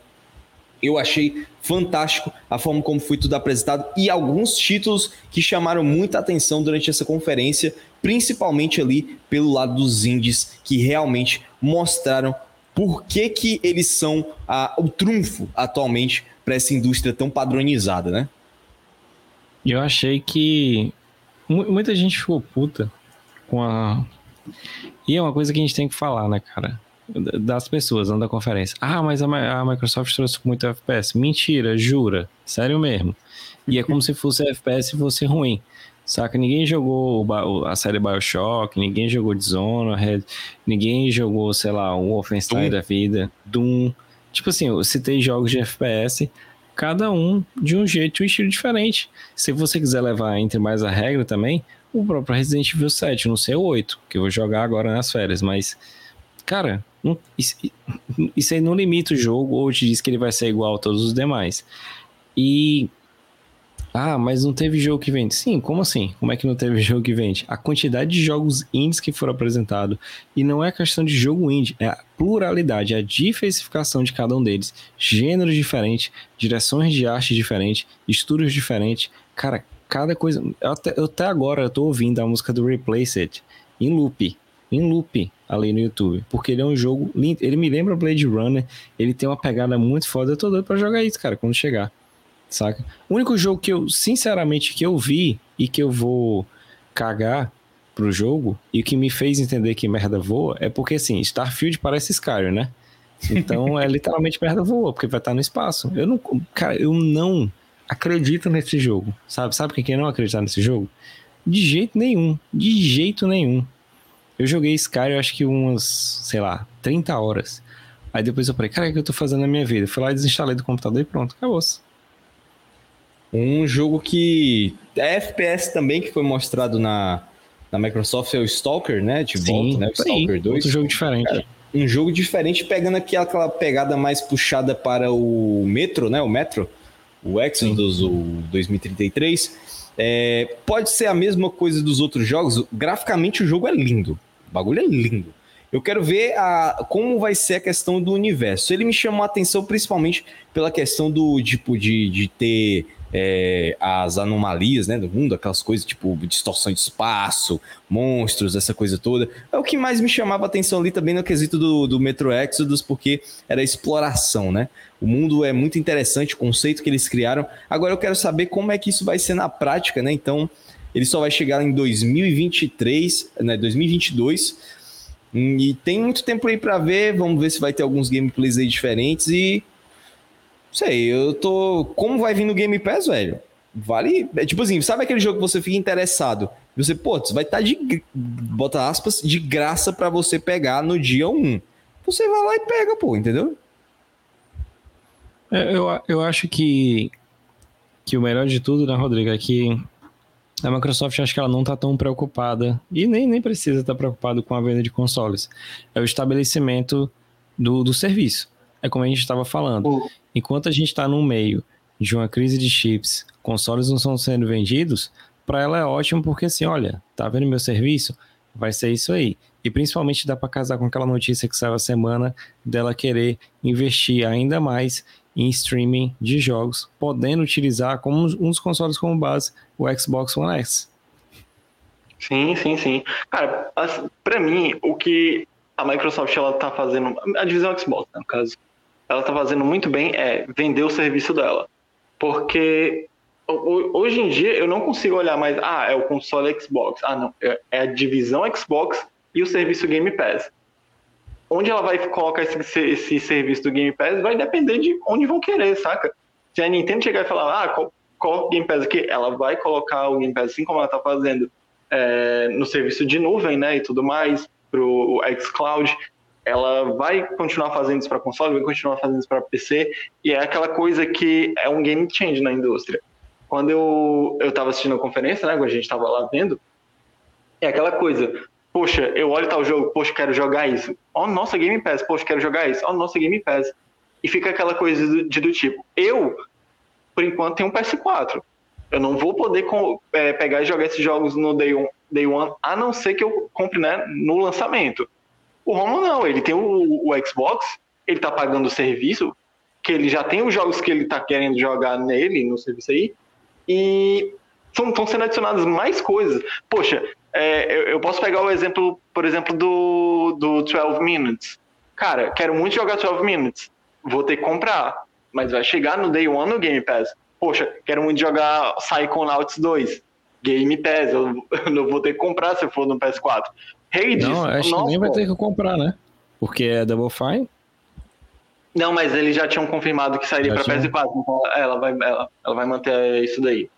eu achei fantástico a forma como foi tudo apresentado e alguns títulos que chamaram muita atenção durante essa conferência, principalmente ali pelo lado dos indies, que realmente mostraram por que eles são o trunfo atualmente para essa indústria tão padronizada, né? Eu achei que muita gente ficou puta com a... E é uma coisa que a gente tem que falar, né, cara? Das pessoas, não da conferência. Ah, mas a Microsoft trouxe muito FPS. Mentira, jura. Sério mesmo. E é como se fosse FPS e fosse ruim. Saca? Ninguém jogou a série BioShock, ninguém jogou Dishonored, ninguém jogou, sei lá, um Wolfenstein da vida, Doom. Tipo assim, eu citei jogos de FPS, cada um de um jeito e um estilo diferente. Se você quiser levar entre mais a regra também, o próprio Resident Evil 7, não sei o 8, que eu vou jogar agora nas férias, mas, cara, isso aí não limita o jogo ou te diz que ele vai ser igual a todos os demais. E... Ah, mas não teve jogo que vende. Sim, como assim? Como é que não teve jogo que vende? A quantidade de jogos indies que foram apresentados, e não é questão de jogo indie, é a pluralidade, a diversificação de cada um deles, gêneros diferentes, direções de arte diferentes, estúdios diferentes, cara, cada coisa... Eu até agora eu tô ouvindo a música do Replace It, em loop, ali no YouTube, porque ele é um jogo lindo, ele me lembra Blade Runner, ele tem uma pegada muito foda, eu tô doido pra jogar isso, cara, quando chegar. Saca? O único jogo que eu, sinceramente, que eu vi e que eu vou cagar pro jogo e que me fez entender que merda voa é porque, assim, Starfield parece Skyrim, né? Então, é literalmente merda voa, porque vai estar no espaço. Eu não acredito nesse jogo, sabe? Sabe quem não acredita nesse jogo? De jeito nenhum. Eu joguei Skyrim, acho que umas, sei lá, 30 horas. Aí depois eu falei, cara, o que eu tô fazendo na minha vida? Eu fui lá e desinstalei do computador e pronto, acabou-se. Um jogo que é FPS também, que foi mostrado na Microsoft, é o Stalker, né? De volta, né? O Stalker 2. Outro jogo diferente. Cara, um jogo diferente, pegando aqui aquela pegada mais puxada para o Metro, né? O Metro, o Exodus, o 2033. É, pode ser a mesma coisa dos outros jogos. Graficamente o jogo é lindo. O bagulho é lindo. Eu quero ver como vai ser a questão do universo. Ele me chamou a atenção principalmente pela questão do tipo de ter as anomalias, né, do mundo, aquelas coisas tipo distorção de espaço, monstros, essa coisa toda. É o que mais me chamava a atenção ali também no quesito do Metro Exodus, porque era exploração, né? O mundo é muito interessante, o conceito que eles criaram. Agora eu quero saber como é que isso vai ser na prática, né? Então, ele só vai chegar em 2023, né, 2022. E tem muito tempo aí pra ver, vamos ver se vai ter alguns gameplays aí diferentes e... Não sei, eu tô... Como vai vir no Game Pass, velho? Vale... É tipo assim, sabe aquele jogo que você fica interessado? Você, pô, vai estar de... Bota aspas, de graça pra você pegar no dia 1. Você vai lá e pega, pô, entendeu? Eu acho que o melhor de tudo, né, Rodrigo, é que... A Microsoft, acho que ela não está tão preocupada e nem precisa estar preocupada com a venda de consoles. É o estabelecimento do serviço. É como a gente estava falando. Enquanto a gente está no meio de uma crise de chips, consoles não estão sendo vendidos, para ela é ótimo porque assim, olha, tá vendo meu serviço? Vai ser isso aí. E principalmente dá para casar com aquela notícia que saiu a semana dela querer investir ainda mais em streaming de jogos, podendo utilizar como uns consoles como base o Xbox One X. Sim. Cara, pra mim, o que a Microsoft ela tá fazendo, a divisão Xbox, né, no caso, ela tá fazendo muito bem é vender o serviço dela. Porque hoje em dia eu não consigo olhar mais, é o console Xbox. Não, é a divisão Xbox e o serviço Game Pass. Onde ela vai colocar esse serviço do Game Pass vai depender de onde vão querer, saca? Se a Nintendo chegar e falar, coloca o Game Pass aqui, ela vai colocar o Game Pass assim como ela tá fazendo no serviço de nuvem, né, e tudo mais, pro xCloud. Ela vai continuar fazendo isso para console, vai continuar fazendo isso para PC, e é aquela coisa que é um game change na indústria. Quando eu tava assistindo a conferência, né, quando a gente tava lá vendo, é aquela coisa... Poxa, eu olho tal jogo, poxa, quero jogar isso. Ó, nossa Game Pass, poxa, quero jogar isso. Ó, nossa Game Pass. E fica aquela coisa do tipo, eu, por enquanto, tenho um PS4. Eu não vou poder pegar e jogar esses jogos no Day One, a não ser que eu compre, né, no lançamento. O Romulo não, ele tem o Xbox, ele tá pagando o serviço, que ele já tem os jogos que ele tá querendo jogar no serviço aí, e estão sendo adicionadas mais coisas. Poxa, eu posso pegar o exemplo, por exemplo, do 12 Minutes. Cara, quero muito jogar 12 Minutes. Vou ter que comprar, mas vai chegar no Day One no Game Pass. Poxa, quero muito jogar Psychonauts 2. Game Pass, eu não vou ter que comprar se eu for no PS4. Hades, não, acho que nem vai ter que comprar, né? Porque é Double Fine. Não, mas eles já tinham confirmado que sairia para PS4. Então ela vai manter isso daí.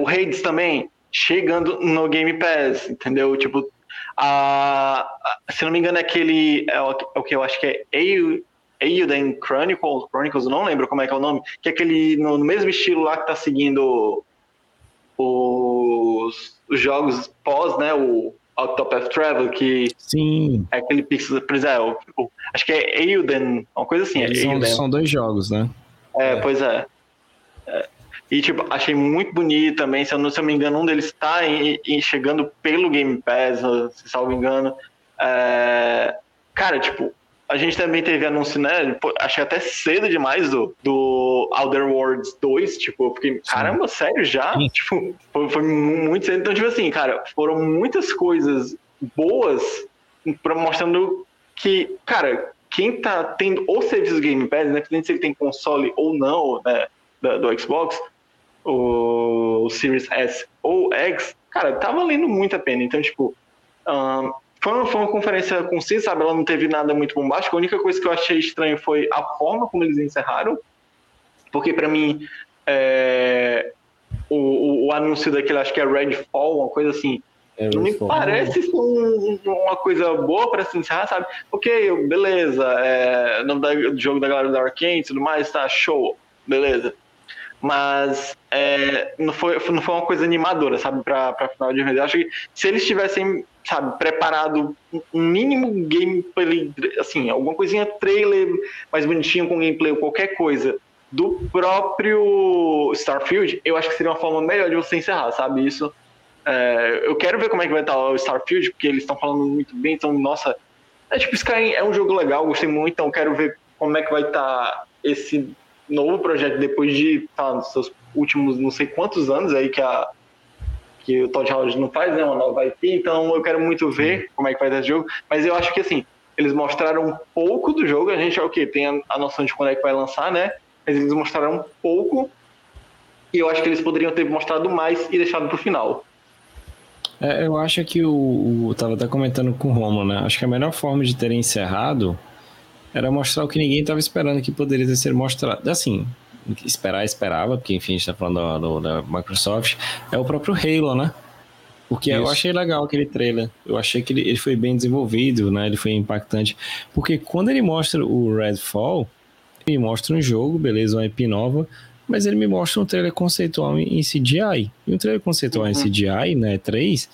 O Hades também... chegando no Game Pass, entendeu? Tipo, se não me engano, é o que eu acho que é Elden Chronicles, não lembro como é que é o nome, que é aquele no mesmo estilo lá que tá seguindo os jogos pós, né? O Octopath Travel, que sim, é aquele pixel, acho que é Elden, uma coisa assim. São dois jogos, né? Pois é. E, tipo, achei muito bonito também, se eu não me engano, um deles tá chegando pelo Game Pass, se salvo engano. Cara, tipo, a gente também teve anúncio, né? Pô, achei até cedo demais do Outer Worlds 2, tipo, eu fiquei, caramba, sério já? Sim. Tipo, foi muito cedo. Então, tipo assim, cara, foram muitas coisas boas mostrando que, cara, quem tá tendo o serviço do Game Pass, né? Independente se ele tem console ou não, né? Do Xbox, o Series S ou X, cara, tá valendo muito a pena. Então, tipo, foi uma conferência concisa, sabe? Ela não teve nada muito bombástico. A única coisa que eu achei estranho foi a forma como eles encerraram, porque pra mim o anúncio daquele, acho que é Redfall, uma coisa assim, Me parece uma coisa boa pra se encerrar, sabe? Ok, beleza, o nome do jogo da galera da Arkane e tudo mais, tá, show, beleza. Mas não foi uma coisa animadora, sabe, pra final de review. Acho que se eles tivessem, sabe, preparado um mínimo gameplay, assim, alguma coisinha trailer mais bonitinho com gameplay ou qualquer coisa do próprio Starfield, eu acho que seria uma forma melhor de você encerrar, sabe, isso. Eu quero ver como é que vai estar o Starfield, porque eles estão falando muito bem, então, nossa, Skyrim é um jogo legal, gostei muito, então quero ver como é que vai estar esse novo projeto depois de, nos seus últimos não sei quantos anos aí que o Todd Howard não faz, né, uma nova IP, então eu quero muito ver como é que vai estar esse jogo, mas eu acho que, assim, eles mostraram um pouco do jogo, a gente tem a noção de quando é que vai lançar, né, mas eles mostraram um pouco e eu acho que eles poderiam ter mostrado mais e deixado pro final. Eu acho que eu tava até comentando com o Romulo, né? Acho que a melhor forma de terem encerrado era mostrar o que ninguém tava esperando que poderia ter sido mostrado. Assim, esperava, porque enfim, a gente tá falando da Microsoft, é o próprio Halo, né? Porque isso. Eu achei legal aquele trailer, eu achei que ele foi bem desenvolvido, né? Ele foi impactante, porque quando ele mostra o Redfall, ele mostra um jogo, beleza, uma IP nova, mas ele me mostra um trailer conceitual em CGI. E um trailer conceitual em CGI, né, 3,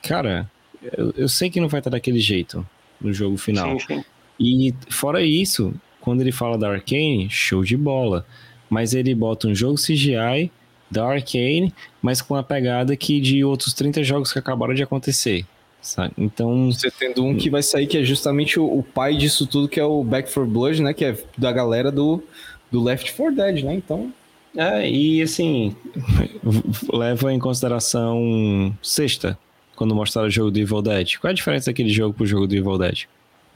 cara, eu sei que não vai estar daquele jeito no jogo final. Sim. E fora isso, quando ele fala da Arkane, show de bola. Mas ele bota um jogo CGI da Arkane, mas com a pegada que de outros 30 jogos que acabaram de acontecer. Sabe? Então, você tendo um que vai sair, que é justamente o pai disso tudo, que é o Back 4 Blood, né, que é da galera do Left 4 Dead, né? Então, e assim, leva em consideração sexta, quando mostraram o jogo do Evil Dead. Qual é a diferença daquele jogo pro jogo do Evil Dead?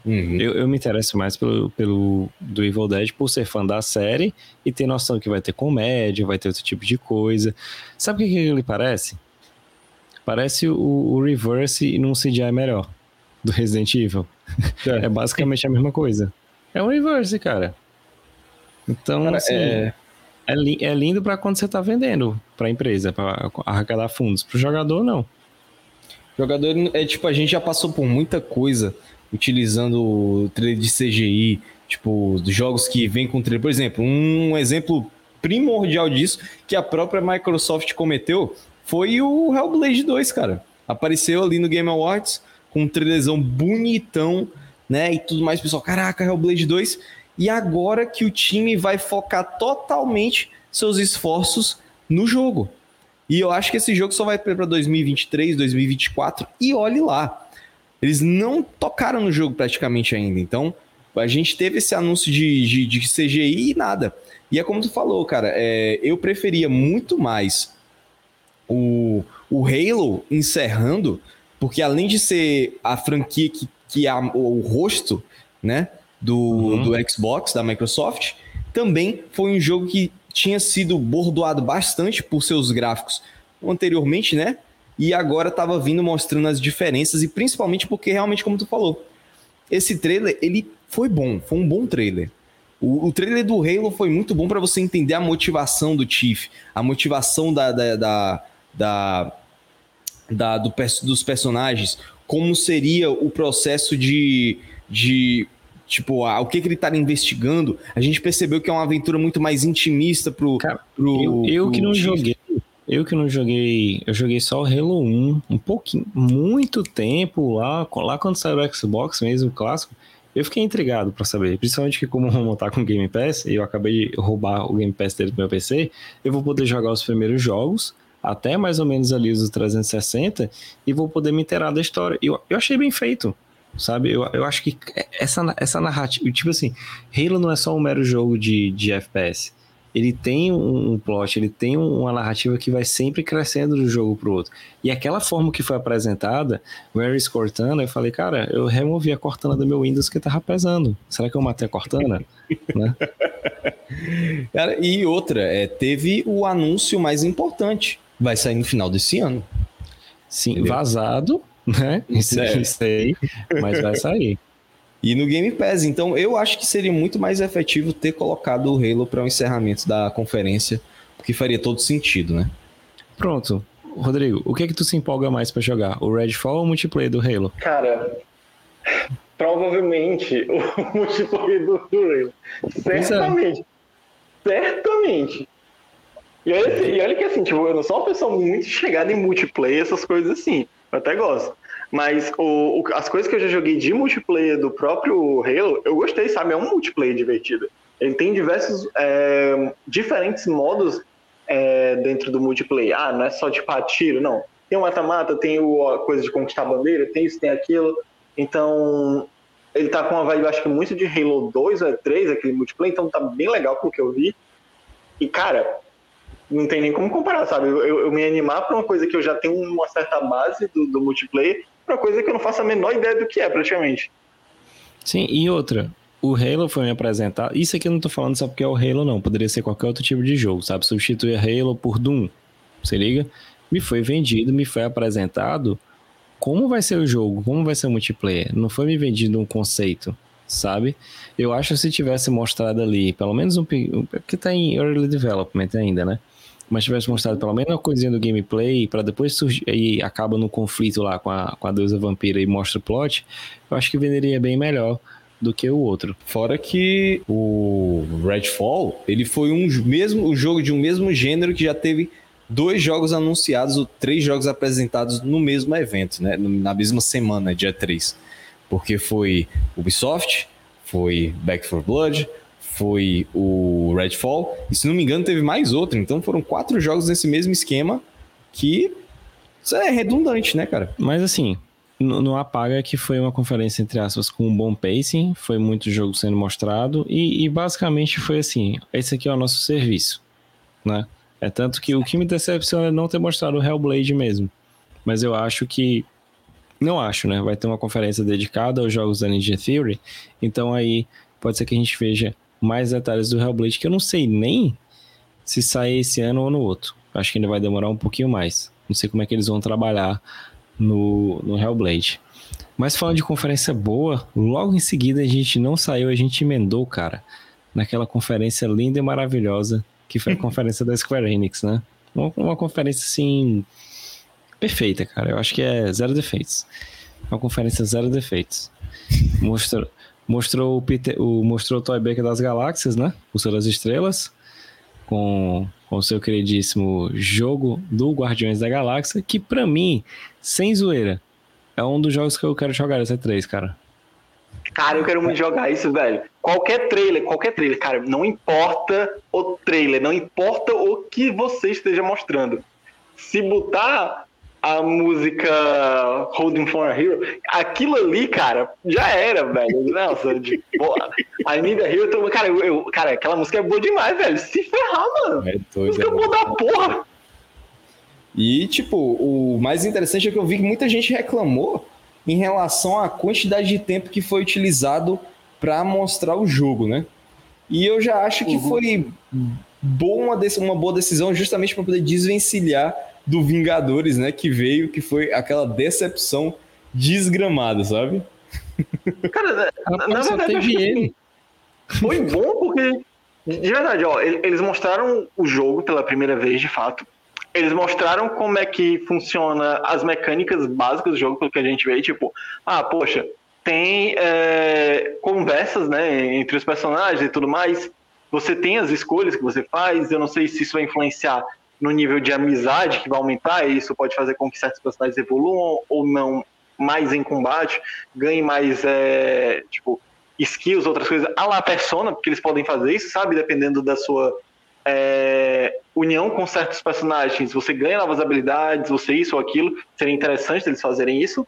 Eu me interesso mais pelo do Evil Dead, por ser fã da série e ter noção que vai ter comédia, vai ter outro tipo de coisa. Sabe o que ele parece? Parece o Reverse num CGI melhor, do Resident Evil. É basicamente a mesma coisa. É um Reverse, cara. Então, cara, assim, é lindo pra quando você tá vendendo pra empresa, pra arrecadar fundos. Pro jogador, não. O jogador, a gente já passou por muita coisa utilizando trailer de CGI, jogos que vêm com trailer. Por exemplo, um exemplo primordial disso que a própria Microsoft cometeu foi o Hellblade 2, cara. Apareceu ali no Game Awards com um trailerzão bonitão, né, e tudo mais. Pessoal, caraca, Hellblade 2... E agora que o time vai focar totalmente seus esforços no jogo. E eu acho que esse jogo só vai para 2023, 2024 e olhe lá. Eles não tocaram no jogo praticamente ainda. Então, a gente teve esse anúncio de CGI e nada. E é como tu falou, cara. Eu preferia muito mais o Halo encerrando, porque além de ser a franquia que é o rosto, né, do Xbox, da Microsoft, também foi um jogo que tinha sido bordoado bastante por seus gráficos anteriormente, né? E agora estava vindo mostrando as diferenças, e principalmente porque, realmente, como tu falou, esse trailer, ele foi bom, foi um bom trailer. O trailer do Halo foi muito bom para você entender a motivação do Chief, a motivação dos personagens, como seria o processo de o que ele tá investigando. A gente percebeu que é uma aventura muito mais intimista pro... Cara, eu joguei só o Halo 1, um pouquinho, muito tempo, lá quando saiu o Xbox mesmo, o clássico. Eu fiquei intrigado pra saber, principalmente que como o Romulo tá com o Game Pass, e eu acabei de roubar o Game Pass dele pro meu PC, eu vou poder jogar os primeiros jogos, até mais ou menos ali os 360, e vou poder me inteirar da história. Eu achei bem feito. Sabe, eu acho que essa narrativa, Halo não é só um mero jogo de FPS, ele tem um plot, ele tem uma narrativa que vai sempre crescendo de um jogo pro outro, e aquela forma que foi apresentada, o Ares Cortana, eu falei, cara, eu removi a Cortana do meu Windows que tava pesando, será que eu matei a Cortana? Né? Cara, e outra, teve o anúncio mais importante, vai sair no final desse ano. Sim, entendeu? Vazado, né? Isso aí, mas vai sair. E no Game Pass, então eu acho que seria muito mais efetivo ter colocado o Halo para o encerramento da conferência, porque faria todo sentido, né? Pronto. Rodrigo, o que é que tu se empolga mais pra jogar? O Redfall ou o multiplayer do Halo? Cara, provavelmente o multiplayer do Halo. Certamente. Certamente. E olha que assim, tipo, eu não sou uma pessoa muito chegada em multiplayer, essas coisas assim. Eu até gosto. Mas as coisas que eu já joguei de multiplayer do próprio Halo, eu gostei, sabe? É um multiplayer divertido. Ele tem diversos, diferentes modos dentro do multiplayer. Ah, não é só tipo tiro, não. Tem o mata-mata, tem a coisa de conquistar a bandeira, tem isso, tem aquilo. Então, ele tá com uma vibe, eu acho que muito de Halo 2 ou 3, aquele multiplayer. Então tá bem legal pelo que eu vi. E, cara, não tem nem como comparar, sabe? Eu me animar pra uma coisa que eu já tenho uma certa base do multiplayer pra coisa que eu não faço a menor ideia do que é, praticamente. Sim, e outra... O Halo foi me apresentar... Isso aqui eu não tô falando só porque é o Halo, não. Poderia ser qualquer outro tipo de jogo, sabe? Substituir Halo por Doom. Se liga? Me foi vendido, me foi apresentado... Como vai ser o jogo? Como vai ser o multiplayer? Não foi me vendido um conceito, sabe? Eu acho que se tivesse mostrado ali... Pelo menos um... Porque tá em Early Development ainda, né? Mas tivesse mostrado pelo menos uma coisinha do gameplay... Pra depois surgir... E acaba no conflito lá com a deusa vampira e mostra o plot... Eu acho que venderia bem melhor... do que o outro. Fora que o Redfall, ele foi um jogo de um mesmo gênero que já teve 2 jogos anunciados ou 3 jogos apresentados no mesmo evento, né? Na mesma semana, dia 3. Porque foi Ubisoft, foi Back 4 Blood, foi o Redfall, e se não me engano teve mais outro, então foram 4 jogos nesse mesmo esquema que isso é redundante, né, cara? Mas assim... Não apaga que foi uma conferência, entre aspas, com um bom pacing, foi muito jogo sendo mostrado, e basicamente foi assim, esse aqui é o nosso serviço, né? É tanto que o que me decepciona é não ter mostrado o Hellblade mesmo, mas eu acho que, não acho, né? Vai ter uma conferência dedicada aos jogos da Ninja Theory, então aí pode ser que a gente veja mais detalhes do Hellblade, que eu não sei nem se sair esse ano ou no outro, acho que ainda vai demorar um pouquinho mais, não sei como é que eles vão trabalhar no Hellblade. Mas falando de conferência boa, logo em seguida a gente não saiu, a gente emendou, cara, naquela conferência linda e maravilhosa que foi a conferência da Square Enix, né? Uma conferência assim perfeita, cara, eu acho que é zero defeitos, uma conferência zero defeitos. Mostrou o Toy Baker das Galáxias, né? O Senhor das Estrelas, com o seu queridíssimo jogo do Guardiões da Galáxia, que pra mim, sem zoeira, é um dos jogos que eu quero jogar, essa E3, cara. Cara, eu quero muito jogar isso, velho. Qualquer trailer, cara, não importa o trailer, não importa o que você esteja mostrando. Se botar a música Holding for a Hero, aquilo ali, cara, já era, velho. Nossa, de boa. I Need a Hero, cara, cara, aquela música é boa demais, velho. Se ferrar, mano. É doido, música boa da porra. E, tipo, o mais interessante é que eu vi que muita gente reclamou em relação à quantidade de tempo que foi utilizado pra mostrar o jogo, né? E eu já acho que foi uma boa decisão justamente pra poder desvencilhar do Vingadores, né, que veio, que foi aquela decepção desgramada, sabe? Cara, na verdade, ele foi bom porque, de verdade, ó, eles mostraram o jogo pela primeira vez, de fato. Eles mostraram como é que funciona as mecânicas básicas do jogo, pelo que a gente vê, tipo, poxa, tem conversas, né, entre os personagens e tudo mais, você tem as escolhas que você faz, eu não sei se isso vai influenciar no nível de amizade que vai aumentar, e isso pode fazer com que certos personagens evoluam ou não mais em combate, ganhem mais skills, outras coisas, à la persona, porque eles podem fazer isso, sabe? Dependendo da sua união com certos personagens, você ganha novas habilidades, você isso ou aquilo, seria interessante eles fazerem isso.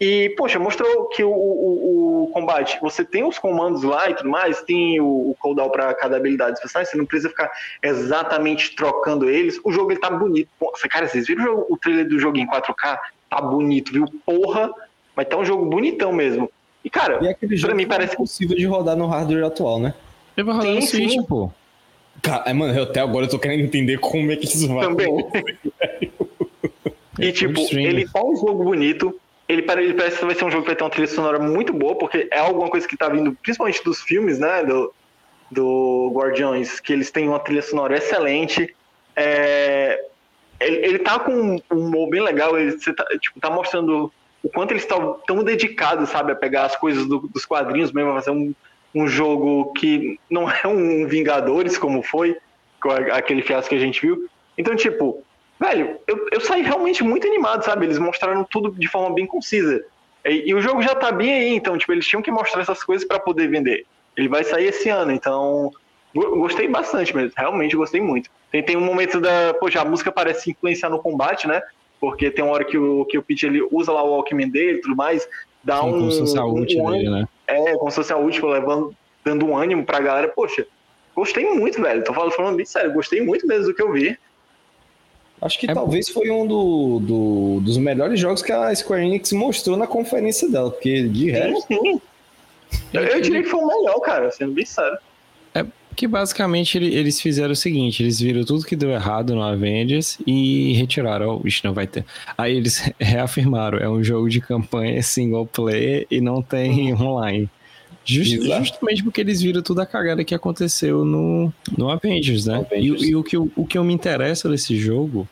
E, poxa, mostrou que o combate, você tem os comandos lá e tudo mais, tem o cooldown para cada habilidade especial, você não precisa ficar exatamente trocando eles. O jogo, ele tá bonito. Nossa, cara, vocês viram o trailer do jogo em 4K? Tá bonito, viu? Porra! Mas tá um jogo bonitão mesmo. E, cara, pra mim parece impossível de rodar no hardware atual, né? Eu vou rodar no Switch, pô. Cara, mano, até agora eu tô querendo entender como é que isso vai. Também. E, tipo, ele tá um jogo bonito. Ele parece que vai ser um jogo que vai ter uma trilha sonora muito boa, porque é alguma coisa que tá vindo, principalmente dos filmes, né, do Guardiões, que eles têm uma trilha sonora excelente. Ele tá com um humor bem legal, ele tá mostrando o quanto eles estão tão dedicados, sabe, a pegar as coisas dos quadrinhos mesmo, a fazer um jogo que não é um Vingadores, como foi, aquele fiasco que a gente viu. Então, tipo, velho, eu saí realmente muito animado, sabe? Eles mostraram tudo de forma bem concisa. E o jogo já tá bem aí, então, tipo, eles tinham que mostrar essas coisas pra poder vender. Ele vai sair esse ano, então... Gostei bastante mesmo, realmente gostei muito. Tem um momento Poxa, a música parece influenciar no combate, né? Porque tem uma hora que o Pete ele usa lá o Walkman dele e tudo mais. Dá sim, como se fosse a ult dele, né? É, como se fosse a ult, dando um ânimo pra galera. Poxa, gostei muito, velho. Tô falando bem sério, gostei muito mesmo do que eu vi. Acho que talvez foi um dos melhores jogos que a Square Enix mostrou na conferência dela, porque de resto... Sim. Eu diria que foi o melhor, cara, sendo bem sério. É que basicamente eles fizeram o seguinte, eles viram tudo que deu errado no Avengers e retiraram, não vai ter. Aí eles reafirmaram, é um jogo de campanha single player e não tem online. Justamente porque eles viram toda a cagada que aconteceu no Avengers, né? Avengers. E o que eu me interessa desse jogo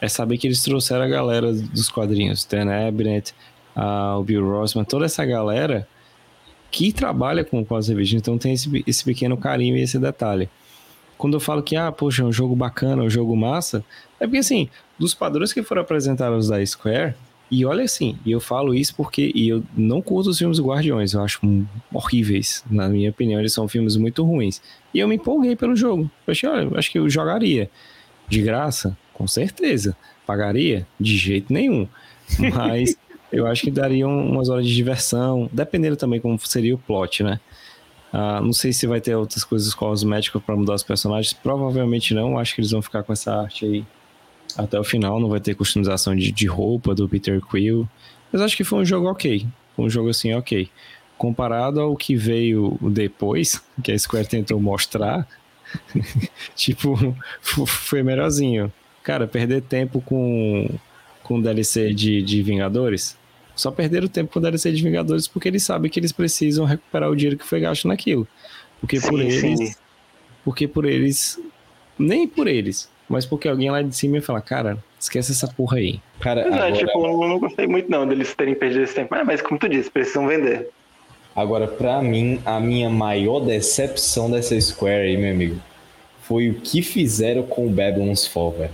é saber que eles trouxeram a galera dos quadrinhos, Dan Abnett, o Bill Rossman, toda essa galera que trabalha com as revistas. Então tem esse pequeno carinho e esse detalhe. Quando eu falo que, poxa, é um jogo bacana, é um jogo massa, é porque, assim, dos padrões que foram apresentados da Square... E olha, assim, eu falo isso porque eu não curto os filmes do Guardiões, eu acho horríveis, na minha opinião, eles são filmes muito ruins. E eu me empolguei pelo jogo, eu achei, olha, acho que eu jogaria de graça, com certeza, pagaria de jeito nenhum, mas eu acho que daria umas horas de diversão, dependendo também como seria o plot, né? Não sei se vai ter outras coisas cosméticas para mudar os personagens, provavelmente não, acho que eles vão ficar com essa arte aí até o final, não vai ter customização de roupa do Peter Quill, mas acho que foi um jogo ok, foi um jogo assim ok, comparado ao que veio depois, que a Square tentou mostrar, tipo, foi melhorzinho, cara, perder tempo com DLC de Vingadores, só perderam tempo com DLC de Vingadores porque eles sabem que eles precisam recuperar o dinheiro que foi gasto naquilo, porque por eles, mas porque alguém lá de cima ia falar, cara, esquece essa porra aí. Cara, agora... tipo, eu não gostei muito não deles terem perdido esse tempo. Mas como tu disse, precisam vender. Agora, pra mim, a minha maior decepção dessa Square aí, meu amigo, foi o que fizeram com o Babylon's Fall, velho.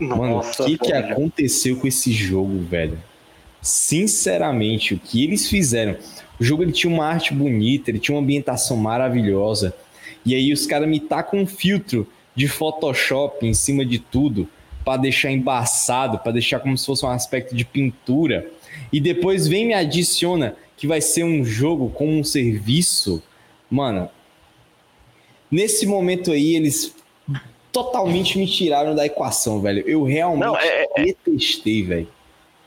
Nossa, mano, o que aconteceu com esse jogo, velho? Sinceramente, o que eles fizeram? O jogo, ele tinha uma arte bonita, ele tinha uma ambientação maravilhosa. E aí os caras me tacam um filtro de Photoshop em cima de tudo, para deixar embaçado, para deixar como se fosse um aspecto de pintura, e depois vem e me adiciona que vai ser um jogo como um serviço. Mano, nesse momento aí, eles totalmente me tiraram da equação, velho. Eu realmente detestei, velho.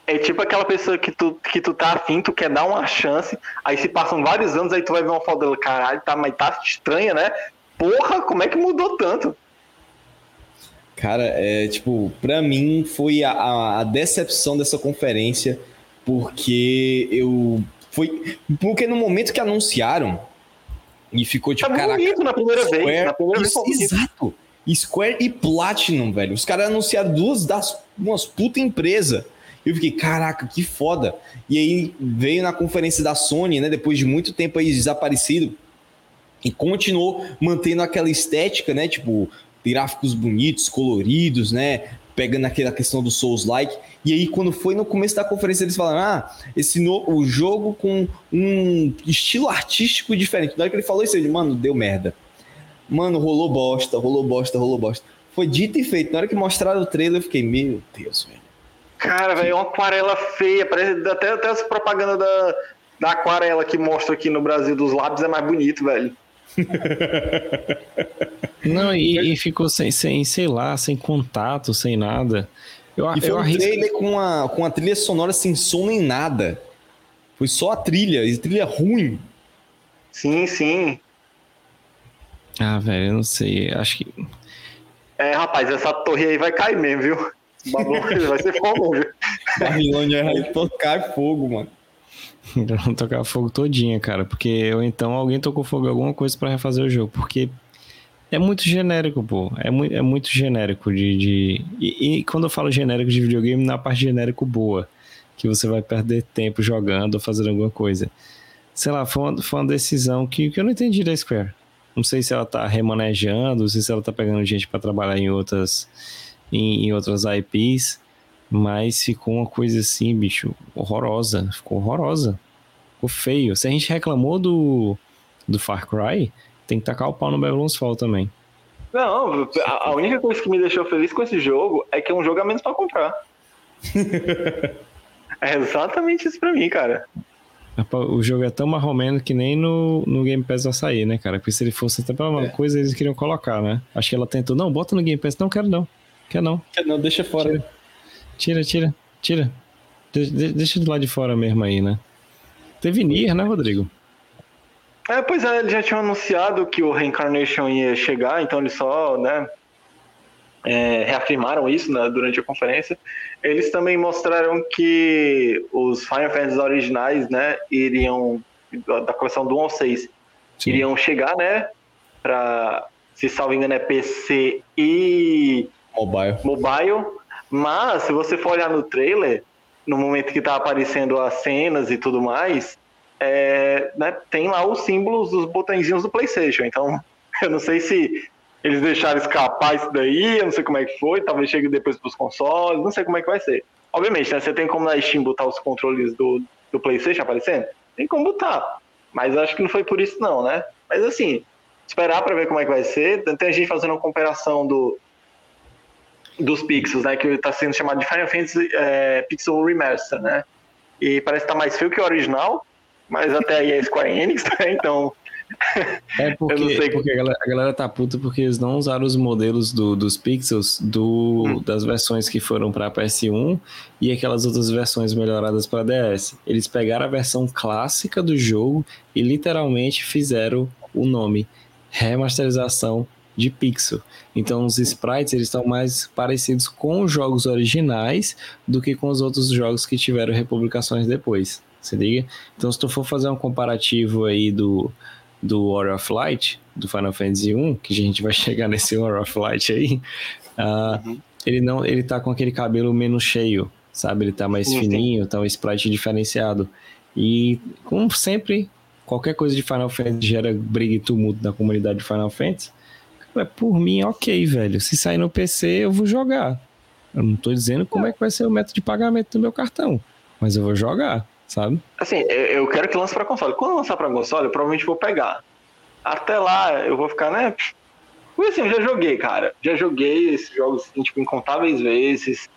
É tipo aquela pessoa que tu tá afim, tu quer dar uma chance, aí se passam vários anos, aí tu vai ver uma foto dela, caralho, mas tá estranha, né? Porra, como é que mudou tanto? Cara, pra mim foi a decepção dessa conferência, porque no momento que anunciaram, e ficou tipo, tá caraca... Bonito na primeira vez. Exato! Square e Platinum, velho. Os caras anunciaram umas puta empresa. Eu fiquei, caraca, que foda. E aí veio na conferência da Sony, né, depois de muito tempo aí desaparecido, e continuou mantendo aquela estética, né, tipo... gráficos bonitos, coloridos, né? Pegando aquela questão do Souls-like. E aí, quando foi no começo da conferência, eles falaram: o jogo com um estilo artístico diferente. Na hora que ele falou isso, ele disse: mano, deu merda. Mano, rolou bosta. Foi dito e feito. Na hora que mostraram o trailer, eu fiquei: meu Deus, velho. Cara, velho, é uma aquarela feia. Parece até essa propaganda da aquarela que mostra aqui no Brasil dos lábios é mais bonito, velho. Não, e ficou sem contato, sem nada. E foi um trailer com a trilha sonora sem som nem nada. Foi só a trilha ruim. Sim. Velho, eu não sei, acho que... rapaz, essa torre aí vai cair mesmo, viu? Vai ser fogo, viu? Babilônia vai tocar fogo, mano. Pra não tocar fogo todinha, cara, porque ou então alguém tocou fogo em alguma coisa pra refazer o jogo, porque É muito genérico, pô. É muito genérico de... E quando eu falo genérico de videogame, não é a parte genérico boa, que você vai perder tempo jogando ou fazendo alguma coisa. Sei lá, foi uma decisão que eu não entendi da Square. Não sei se ela tá remanejando, não sei se ela tá pegando gente pra trabalhar em outras IPs, mas ficou uma coisa assim, bicho, horrorosa. Ficou horrorosa. Ficou feio. Se a gente reclamou do Far Cry... Tem que tacar o pau no Babylon's Fall também. Não, a única coisa que me deixou feliz com esse jogo é que é um jogo a menos pra comprar. É exatamente isso pra mim, cara. O jogo é tão marromeno que nem no Game Pass vai sair, né, cara? Porque se ele fosse até pra uma coisa, eles queriam colocar, né? Acho que ela tentou, não, bota no Game Pass. Não, quero não. Quer não. Quer não, deixa fora. Tira. Deixa do lado de fora mesmo aí, né? Teve Nier, né, Rodrigo? É, pois é, eles já tinham anunciado que o Reincarnation ia chegar, então eles só, né, reafirmaram isso, né, durante a conferência. Eles também mostraram que os Final Fantasy originais, né, iriam, da coleção do 1 ao 6, sim, iriam chegar, né, pra, se salvo engano, é PC e... Mobile. Mas, se você for olhar no trailer, no momento que tá aparecendo as cenas e tudo mais... né, tem lá os símbolos dos botõezinhos do PlayStation, então eu não sei se eles deixaram escapar isso daí, eu não sei como é que foi, talvez chegue depois pros consoles, não sei como é que vai ser. Obviamente, né, você tem como na Steam botar os controles do PlayStation aparecendo? Tem como botar, mas acho que não foi por isso não, né? Mas assim, esperar pra ver como é que vai ser. Tem gente fazendo uma comparação dos pixels, né, que tá sendo chamado de Final Fantasy Pixel Remaster, né, e parece que tá mais feio que o original. Mas até aí é Square Enix, né? Então... É porque, a galera tá puta porque eles não usaram os modelos dos pixels das versões que foram pra PS1 e aquelas outras versões melhoradas pra DS. Eles pegaram a versão clássica do jogo e literalmente fizeram o nome remasterização de pixel. Então os sprites eles estão mais parecidos com os jogos originais do que com os outros jogos que tiveram republicações depois. Se liga? Então, se tu for fazer um comparativo aí do Warrior of Light, do Final Fantasy 1, que a gente vai chegar nesse Warrior of Light aí, ele tá com aquele cabelo menos cheio, sabe? Ele tá mais fininho, tá um sprite diferenciado. E, como sempre, qualquer coisa de Final Fantasy gera briga e tumulto na comunidade de Final Fantasy. Por mim, ok, velho. Se sair no PC, eu vou jogar. Eu não tô dizendo como é que vai ser o método de pagamento do meu cartão, mas eu vou jogar. Sabe? Assim, eu quero que lance pra console. Quando lançar pra console, eu provavelmente vou pegar. Até lá, eu vou ficar, né? Porque assim, eu já joguei, cara. Já joguei esses jogos, assim, tipo, incontáveis vezes.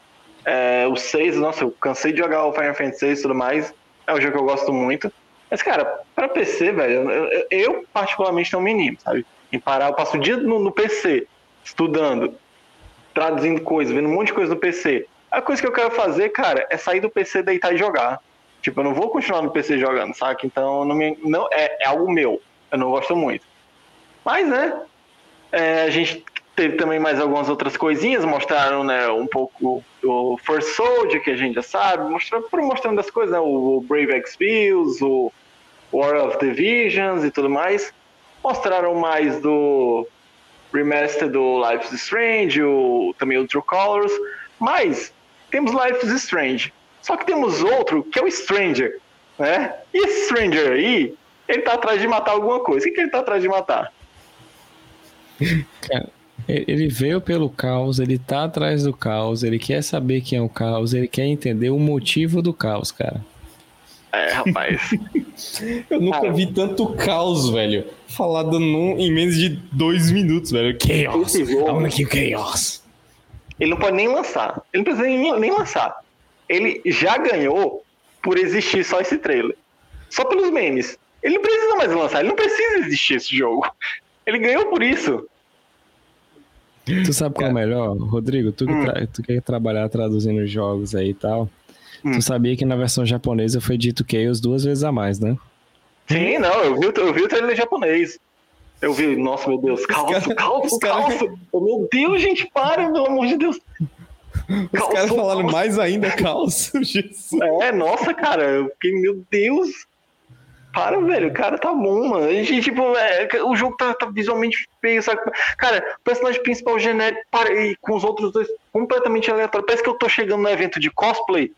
O 6, nossa, eu cansei de jogar o Final Fantasy 6 e tudo mais. É um jogo que eu gosto muito. Mas, cara, pra PC, velho, eu particularmente não me animo, sabe? Em parar, eu passo o dia no PC, estudando, traduzindo coisas, vendo um monte de coisa no PC. A coisa que eu quero fazer, cara, é sair do PC, deitar e jogar. Tipo, eu não vou continuar no PC jogando, saca? Então, é algo meu. Eu não gosto muito. Mas, né? A gente teve também mais algumas outras coisinhas. Mostraram, né, um pouco o First Soldier, que a gente já sabe. Mostrando as coisas, né? O Brave Exvius, o War of the Visions e tudo mais. Mostraram mais do remaster do Life is Strange, também o True Colors. Mas, temos Life is Strange. Só que temos outro, que é o Stranger, né? E esse Stranger aí, ele tá atrás de matar alguma coisa. O que ele tá atrás de matar? Ele veio pelo caos, ele tá atrás do caos, ele quer saber quem é o caos, ele quer entender o motivo do caos, cara. É, rapaz. Eu nunca vi tanto caos, velho, falado em menos de 2 minutos, velho. Chaos! Vamos aqui, chaos! Ele não pode nem lançar. Ele não precisa nem lançar. Ele já ganhou por existir só esse trailer. Só pelos memes. Ele não precisa mais lançar, ele não precisa existir esse jogo. Ele ganhou por isso. Tu sabe qual é o melhor, Rodrigo? Tu quer trabalhar traduzindo jogos aí e tal. Tu sabia que na versão japonesa foi dito Chaos 2 vezes a mais, né? Sim, não, eu vi o trailer japonês. Eu vi, nossa, meu Deus, calço. Meu Deus, gente, para, pelo amor de Deus. Os calço, caras falaram calço. Mais ainda, calço. Jesus. Nossa, cara, meu Deus. Para, velho, o cara tá bom, mano. A gente, tipo, o jogo tá visualmente feio, sabe? Cara, o personagem principal genérico, e com os outros dois completamente aleatório. Parece que eu tô chegando no evento de cosplay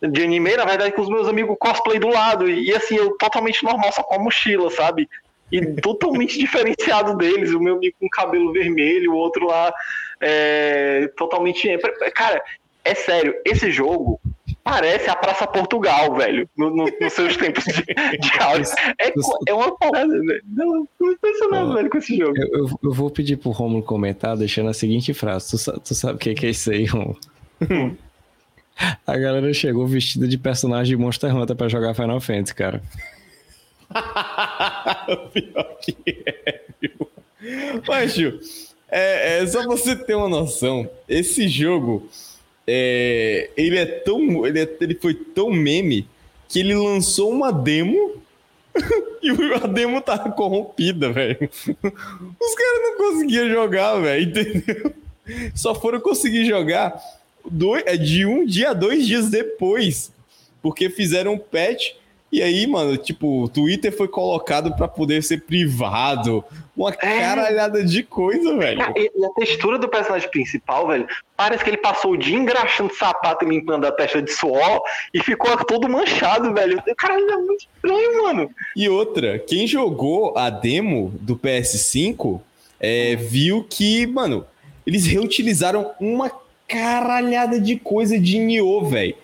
de anime, na verdade, com os meus amigos cosplay do lado. E assim, eu totalmente normal, só com a mochila, sabe? E totalmente diferenciado deles. O meu amigo com cabelo vermelho, o outro lá totalmente... Cara, é sério, esse jogo... Parece a Praça Portugal, velho, nos seus tempos de áudio. É uma parada, velho. Não impressionado, velho, com esse jogo. Eu vou pedir pro Romulo comentar, deixando a seguinte frase. Tu sabe o que é isso aí, Romulo? A galera chegou vestida de personagem de Monster Hunter pra jogar Final Fantasy, cara. Pior que é, viu? Mas, Gil, só você ter uma noção, esse jogo... Ele foi tão meme que ele lançou uma demo e a demo tava corrompida, velho. Os caras não conseguiam jogar, velho, entendeu? Só foram conseguir jogar de um dia a 2 dias depois, porque fizeram um patch. E aí, mano, tipo, o Twitter foi colocado pra poder ser privado. Uma caralhada de coisa, velho. E a textura do personagem principal, velho, parece que ele passou o dia engraxando sapato e limpando a testa de suor e ficou todo manchado, velho. Caralho, é muito estranho, mano. E outra, quem jogou a demo do PS5 viu que, mano, eles reutilizaram uma caralhada de coisa de Nioh, velho.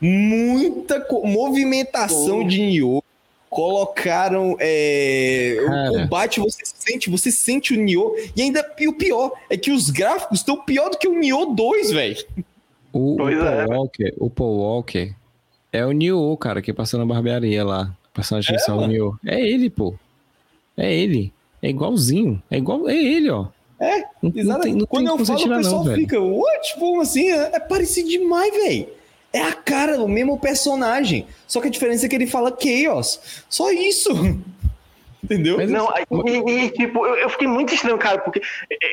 Muita movimentação de Nioh. Colocaram o combate, você sente o Nioh. E ainda e o pior é que os gráficos estão pior do que o Nioh 2, velho. O Paul Walker é o Nioh, cara, que passou na barbearia lá. Personagem só o Nioh. É ele, pô. É ele. É igualzinho. É ele, ó. É, exatamente. Quando eu falo, o pessoal fica, what? Como assim? É parecido demais, velho. É a cara do mesmo personagem. Só que a diferença é que ele fala Chaos. Só isso. Entendeu? Não, tipo, eu fiquei muito estranho, cara, porque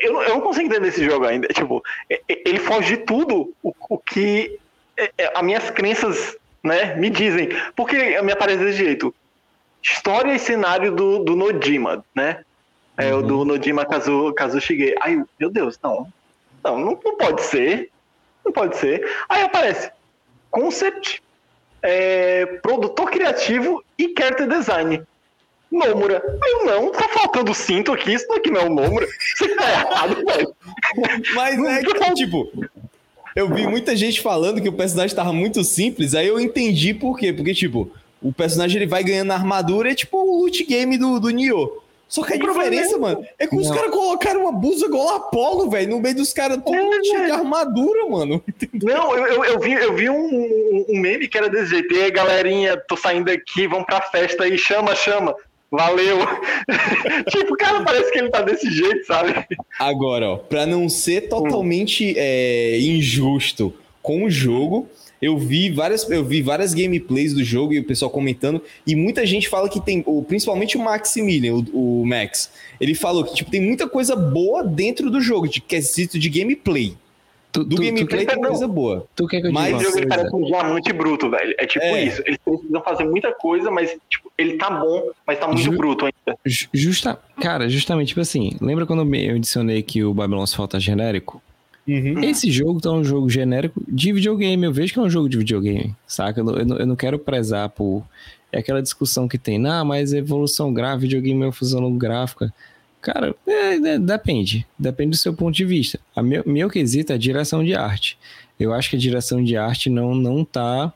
eu não consigo entender esse jogo ainda. Tipo, ele foge de tudo o que as minhas crenças, né, me dizem. Porque me aparece desse jeito. História e cenário do Nojima, né? É o do Nojima Kazushige. Ai, meu Deus, não pode ser. Não pode ser. Aí aparece... Concept, produtor criativo e character design. Nomura. Aí não, tá faltando cinto aqui, isso daqui não é o Nomura. Isso tá errado, velho. Mas é que, tipo, eu vi muita gente falando que o personagem tava muito simples, aí eu entendi por quê. Porque, tipo, o personagem ele vai ganhando armadura, é tipo o loot game do Nioh. Só que a diferença, mano, é que os caras colocaram uma blusa igual a Apollo, velho, no meio dos caras todos cheios de armadura, mano. Entendeu? Não, eu vi um meme que era desse jeito. E aí, galerinha, tô saindo aqui, vamos pra festa aí, chama, valeu. Tipo, cara, parece que ele tá desse jeito, sabe? Agora, ó, pra não ser totalmente injusto com o jogo... Eu vi várias gameplays do jogo e o pessoal comentando, e muita gente fala que tem, principalmente o Maximilian, o Max, ele falou que tipo, tem muita coisa boa dentro do jogo, de quesito de gameplay. Gameplay tem coisa boa. Mas o jogo ele parece um diamante bruto, velho. É tipo isso. Eles precisam fazer muita coisa, mas tipo, ele tá bom, mas tá muito bruto ainda. Cara, justamente, tipo assim, lembra quando eu adicionei que o Babylon's Fall tá genérico? Uhum. Esse jogo tá um jogo genérico de videogame, eu vejo que é um jogo de videogame, saca? Eu não quero prezar por... É aquela discussão que tem, mas evolução gráfica, videogame é evolução gráfica. Cara, depende do seu ponto de vista. Meu quesito é a direção de arte. Eu acho que a direção de arte não tá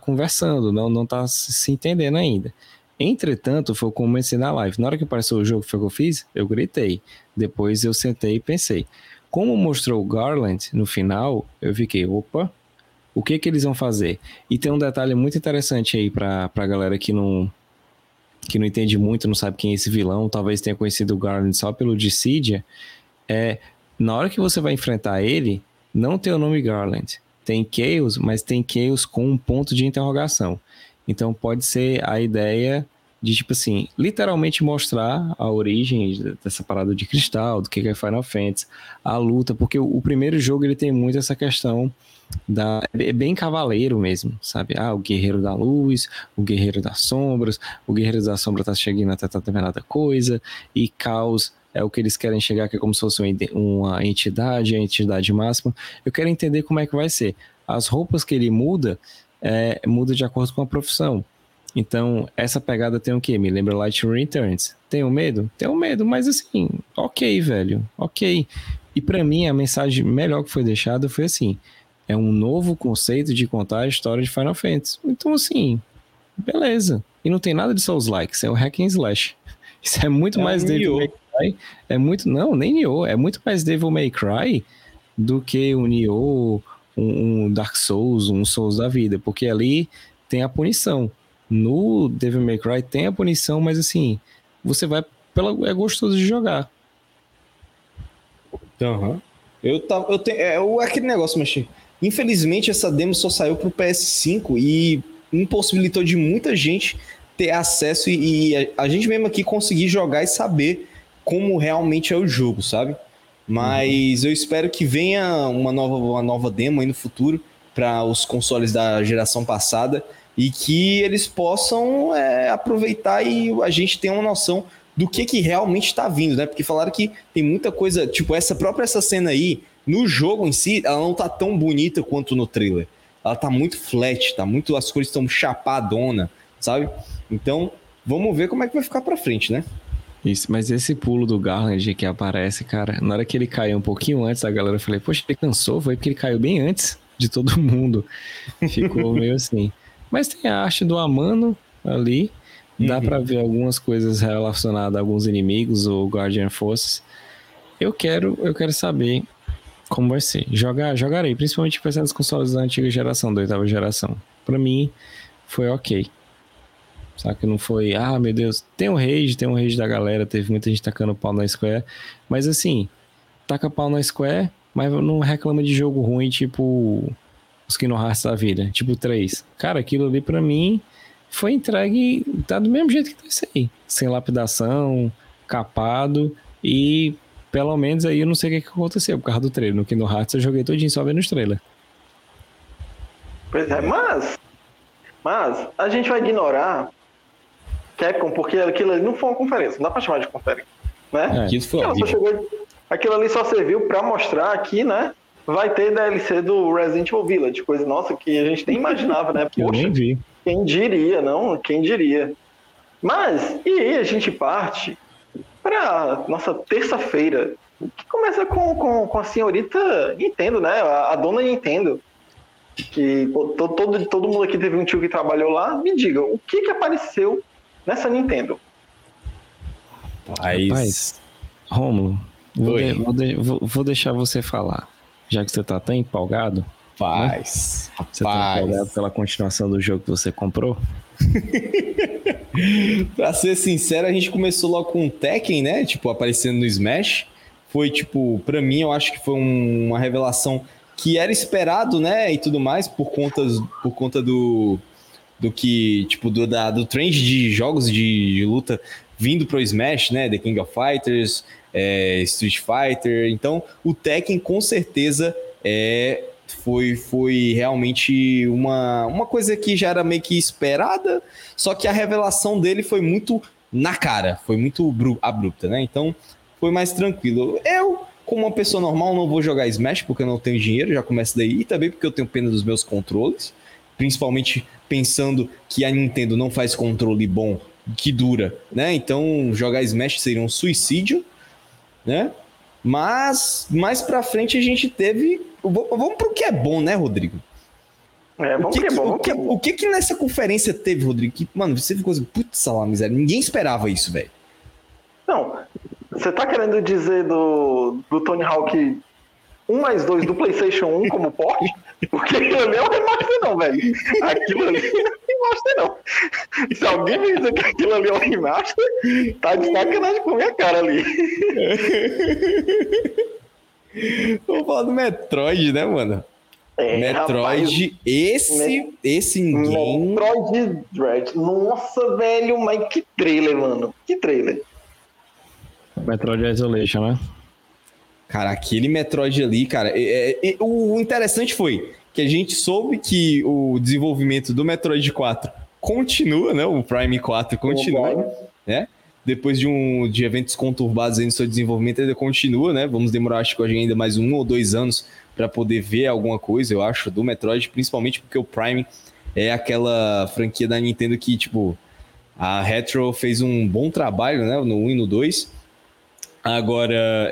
conversando, não tá se entendendo ainda. Entretanto, foi como eu comecei na live. Na hora que apareceu o jogo, foi o que eu fiz? Eu gritei. Depois eu sentei e pensei. Como mostrou o Garland no final, eu fiquei, opa, o que eles vão fazer? E tem um detalhe muito interessante aí pra galera que não entende muito, não sabe quem é esse vilão, talvez tenha conhecido o Garland só pelo Dissidia, na hora que você vai enfrentar ele, não tem o nome Garland, tem Chaos, mas tem Chaos com um ponto de interrogação. Então pode ser a ideia de, tipo assim, literalmente mostrar a origem dessa parada de cristal, do que é Final Fantasy, a luta, porque o primeiro jogo, ele tem muito essa questão da... É bem cavaleiro mesmo, sabe? Ah, o guerreiro da luz, o guerreiro das sombras, o guerreiro da sombra tá chegando até determinada coisa, e caos é o que eles querem chegar, que é como se fosse uma entidade, a entidade máxima. Eu quero entender como é que vai ser. As roupas que ele muda, muda de acordo com a profissão. Então, essa pegada tem o quê? Me lembra Light Returns. Tenho medo? Tenho medo, mas assim, ok, velho, ok. E pra mim, a mensagem melhor que foi deixada foi assim, é um novo conceito de contar a história de Final Fantasy. Então, assim, beleza. E não tem nada de Souls-like, isso é o hack and slash. Isso é muito mais Devil May Cry. Não, nem Nioh. É muito mais Devil May Cry do que o Nioh, um Dark Souls, um Souls da vida, porque ali tem a punição. No Devil May Cry tem a punição, mas assim, você vai pela... é gostoso de jogar. Uhum. Eu tenho aquele negócio, mas infelizmente essa demo só saiu pro PS5 e impossibilitou de muita gente ter acesso e a gente mesmo aqui conseguir jogar e saber como realmente é o jogo, sabe? Mas eu espero que venha uma nova demo aí no futuro para os consoles da geração passada e que eles possam aproveitar e a gente tenha uma noção do que realmente está vindo, né? Porque falaram que tem muita coisa, tipo, essa cena aí, no jogo em si, ela não tá tão bonita quanto no trailer. Ela tá muito flat, as cores estão chapadona, sabe? Então, vamos ver como é que vai ficar pra frente, né? Isso, mas esse pulo do Garland que aparece, cara, na hora que ele caiu um pouquinho antes, a galera falei, poxa, ele cansou, foi porque ele caiu bem antes de todo mundo. Ficou meio assim. Mas tem a arte do Amano ali, dá pra ver algumas coisas relacionadas a alguns inimigos ou Guardian Forces. Eu quero saber como vai ser. Jogarei, principalmente pensando nos consoles da antiga geração, da 8ª geração. Pra mim, foi ok. Sabe que não foi, ah, meu Deus, tem um rage da galera, teve muita gente tacando pau na Square, mas assim, taca pau na Square, mas não reclama de jogo ruim, tipo... os que não arrastam a vida, tipo 3. Cara, aquilo ali pra mim foi entregue, tá do mesmo jeito que tá isso aí. Sem lapidação, capado, e pelo menos aí eu não sei o que aconteceu por causa do trailer. No Kingdom Hearts eu joguei todinho só vendo os trailers. Pois é, mas a gente vai ignorar Capcom, porque aquilo ali não foi uma conferência, não dá pra chamar de conferência, né? É, isso foi aquilo ali só serviu pra mostrar aqui, né? Vai ter DLC do Resident Evil Village, coisa nossa que a gente nem imaginava, né? Poxa, eu nem vi. Quem diria, não? Quem diria? Mas, e aí a gente parte para nossa terça-feira, que começa com a senhorita Nintendo, né? A dona Nintendo. Que todo mundo aqui teve um tio que trabalhou lá. Me diga, o que apareceu nessa Nintendo? Rapaz, Romulo, vou deixar você falar. Já que você tá tão empolgado, faz, né? Você tá empolgado pela continuação do jogo que você comprou? Pra ser sincero, a gente começou logo com o Tekken, né? Tipo, aparecendo no Smash. Foi, tipo, pra mim, eu acho que foi uma revelação que era esperado, né? E tudo mais, por conta do que, tipo, do trend de jogos de luta vindo pro Smash, né? The King of Fighters... Street Fighter, então o Tekken com certeza foi realmente uma coisa que já era meio que esperada, só que a revelação dele foi muito na cara, foi muito abrupta, né? Então foi mais tranquilo. Eu, como uma pessoa normal, não vou jogar Smash porque eu não tenho dinheiro, já começa daí, e também porque eu tenho pena dos meus controles, principalmente pensando que a Nintendo não faz controle bom que dura, né? Então jogar Smash seria um suicídio, né? Mas mais pra frente a gente teve... Vamos pro que é bom, né, Rodrigo? Vamos pro que é bom. O que nessa conferência teve, Rodrigo? Que, mano, você ficou assim, putz, lá, miséria. Ninguém esperava isso, velho. Não, você tá querendo dizer do Tony Hawk 1+2 do PlayStation 1 como porte? Porque aquilo ali é um remaster não, velho. Aquilo ali não é remaster não. Se alguém me dizer que aquilo ali é um remaster, tá de sacanagem com a minha cara ali. Vamos falar do Metroid, né, mano? Metroid, rapaz, esse ninguém... Metroid Dread. Nossa, velho, mas que trailer, mano. Que trailer. Metroid Isolation, né? Cara, aquele Metroid ali, cara... o interessante foi que a gente soube que o desenvolvimento do Metroid 4 continua, né? O Prime 4 continua, né? Depois de eventos conturbados aí no seu desenvolvimento, ainda continua, né? Vamos demorar, acho que ainda mais 1 ou 2 anos para poder ver alguma coisa, eu acho, do Metroid, principalmente porque o Prime é aquela franquia da Nintendo que, tipo, a Retro fez um bom trabalho, né? No 1 e no 2. Agora,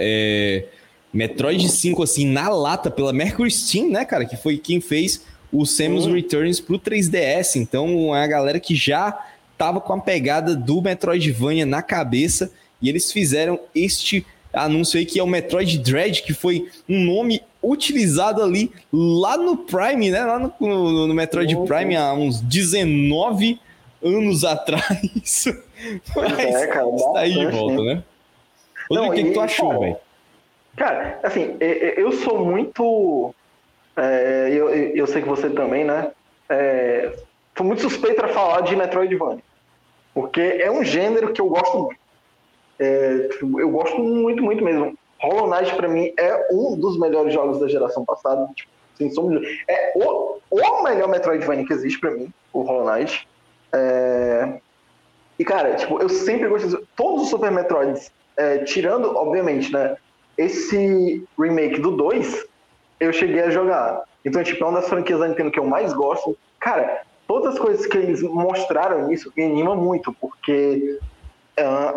Metroid 5, assim, na lata, pela Mercury Steam, né, cara? Que foi quem fez o Samus Returns pro 3DS. Então, é a galera que já... tava com a pegada do Metroidvania na cabeça, e eles fizeram este anúncio aí, que é o Metroid Dread, que foi um nome utilizado ali, lá no Prime, né, lá no Metroid Prime, há uns 19 anos atrás, mas cara, está aí de volta, né? Rodrigo, o que tu achou, velho? Cara, assim, eu sou muito... eu sei que você também, né? Sou muito suspeito para falar de Metroidvania, porque é um gênero que eu gosto muito. Eu gosto muito, muito mesmo. Hollow Knight, pra mim, é um dos melhores jogos da geração passada. Tipo, assim, é o melhor Metroidvania que existe pra mim, o Hollow Knight. E, cara, tipo, eu sempre gostei... Todos os Super Metroids, tirando, obviamente, né, esse remake do 2, eu cheguei a jogar. Então, tipo, é uma das franquias da Nintendo que eu mais gosto. Cara, todas as coisas que eles mostraram nisso me anima muito, porque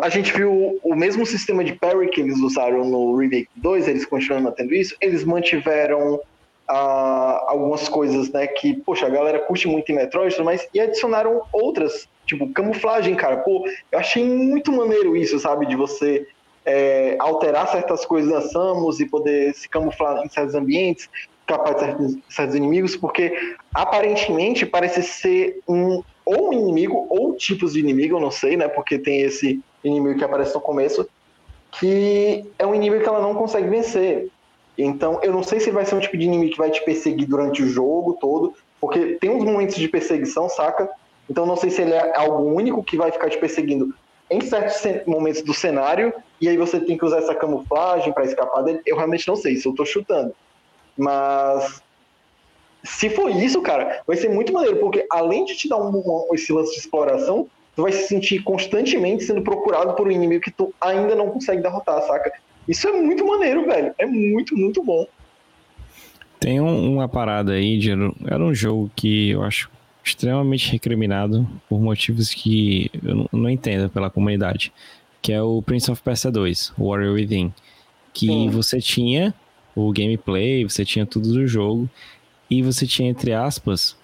a gente viu o mesmo sistema de parry que eles usaram no Remake 2, eles continuam mantendo isso, eles mantiveram algumas coisas, né, que, poxa, a galera curte muito em Metroid, mas e adicionaram outras, tipo, camuflagem, cara, pô, eu achei muito maneiro isso, sabe, de você alterar certas coisas da Samus e poder se camuflar em certos ambientes, capaz de certos inimigos, porque aparentemente parece ser ou um inimigo ou tipos de inimigo, eu não sei, né, porque tem esse inimigo que aparece no começo que é um inimigo que ela não consegue vencer, então eu não sei se vai ser um tipo de inimigo que vai te perseguir durante o jogo todo, porque tem uns momentos de perseguição, saca? Então não sei se ele é algo único que vai ficar te perseguindo em certos momentos do cenário e aí você tem que usar essa camuflagem para escapar dele. Eu realmente não sei, se eu tô chutando. Mas se for isso, cara, vai ser muito maneiro, porque além de te dar esse lance de exploração, tu vai se sentir constantemente sendo procurado por um inimigo que tu ainda não consegue derrotar, saca? Isso é muito maneiro, velho. É muito, muito bom. Tem uma parada aí, era um jogo que eu acho extremamente recriminado por motivos que eu não entendo pela comunidade, que é o Prince of Persia 2, Warrior Within, que você tinha... o gameplay, você tinha tudo do jogo, e você tinha, entre aspas,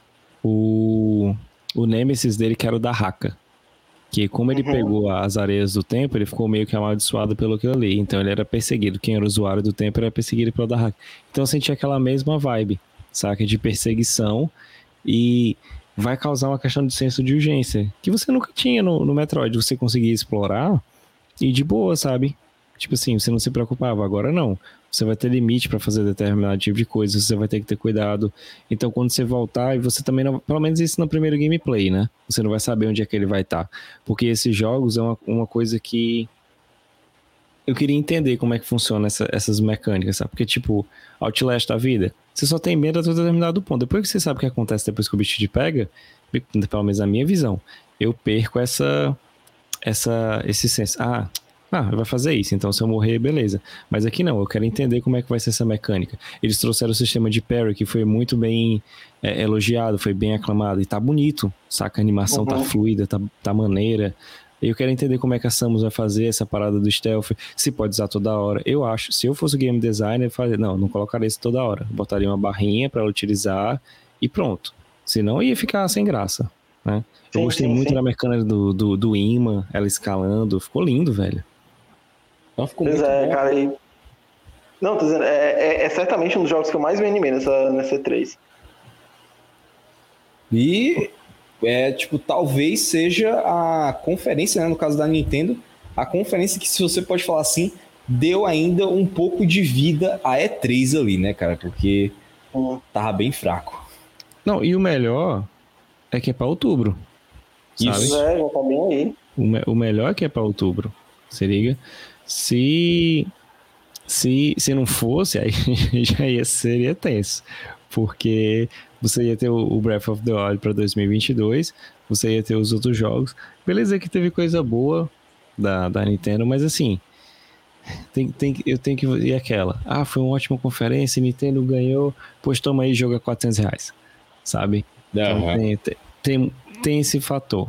o Nemesis dele, que era o da Haka, que como ele pegou as areias do tempo, ele ficou meio que amaldiçoado pelo aquilo ali, então ele era perseguido, quem era usuário do tempo era perseguido pelo da Haka, então eu senti aquela mesma vibe, saca, de perseguição, e vai causar uma questão de senso de urgência, que você nunca tinha no Metroid, você conseguia explorar, e de boa, sabe? Tipo assim, você não se preocupava, agora não. Você vai ter limite para fazer determinado tipo de coisa, você vai ter que ter cuidado. Então, quando você voltar, e você também não... Pelo menos isso no primeiro gameplay, né? Você não vai saber onde é que ele vai estar. Porque esses jogos é uma coisa que... Eu queria entender como é que funciona essas mecânicas, sabe? Porque, tipo, Outlast da vida, você só tem medo até determinado ponto. Depois que você sabe o que acontece, depois que o bicho te pega, pelo menos na minha visão, eu perco esse senso. Ah, vai fazer isso, então se eu morrer, beleza. Mas aqui não, eu quero entender como é que vai ser essa mecânica. Eles trouxeram o sistema de parry, que foi muito bem elogiado, foi bem aclamado, e tá bonito, saca? A animação tá fluida, tá maneira. Eu quero entender como é que a Samus vai fazer essa parada do stealth, se pode usar toda hora. Eu acho, se eu fosse o game designer, eu faria, não colocaria isso toda hora. Botaria uma barrinha pra ela utilizar e pronto. Senão ia ficar sem graça, né? Eu gostei muito da mecânica do imã, ela escalando, ficou lindo, velho. Pois é, bom. Cara, e... Não, tô dizendo, é certamente um dos jogos que eu mais me animei nessa E3. E, tipo, talvez seja a conferência, né, no caso da Nintendo, a conferência que, se você pode falar assim, deu ainda um pouco de vida à E3 ali, né, cara? Porque tava bem fraco. Não, e o melhor é que é pra outubro. Isso, sabe? É, já tá bem aí. O melhor é que é pra outubro. Se liga. Se não fosse, aí já seria tenso. Porque você ia ter o Breath of the Wild pra 2022, você ia ter os outros jogos. Beleza que teve coisa boa da Nintendo, mas assim, eu tenho que... E aquela? Ah, foi uma ótima conferência, Nintendo ganhou, pois toma aí, joga R$400, sabe? Então, tem esse fator.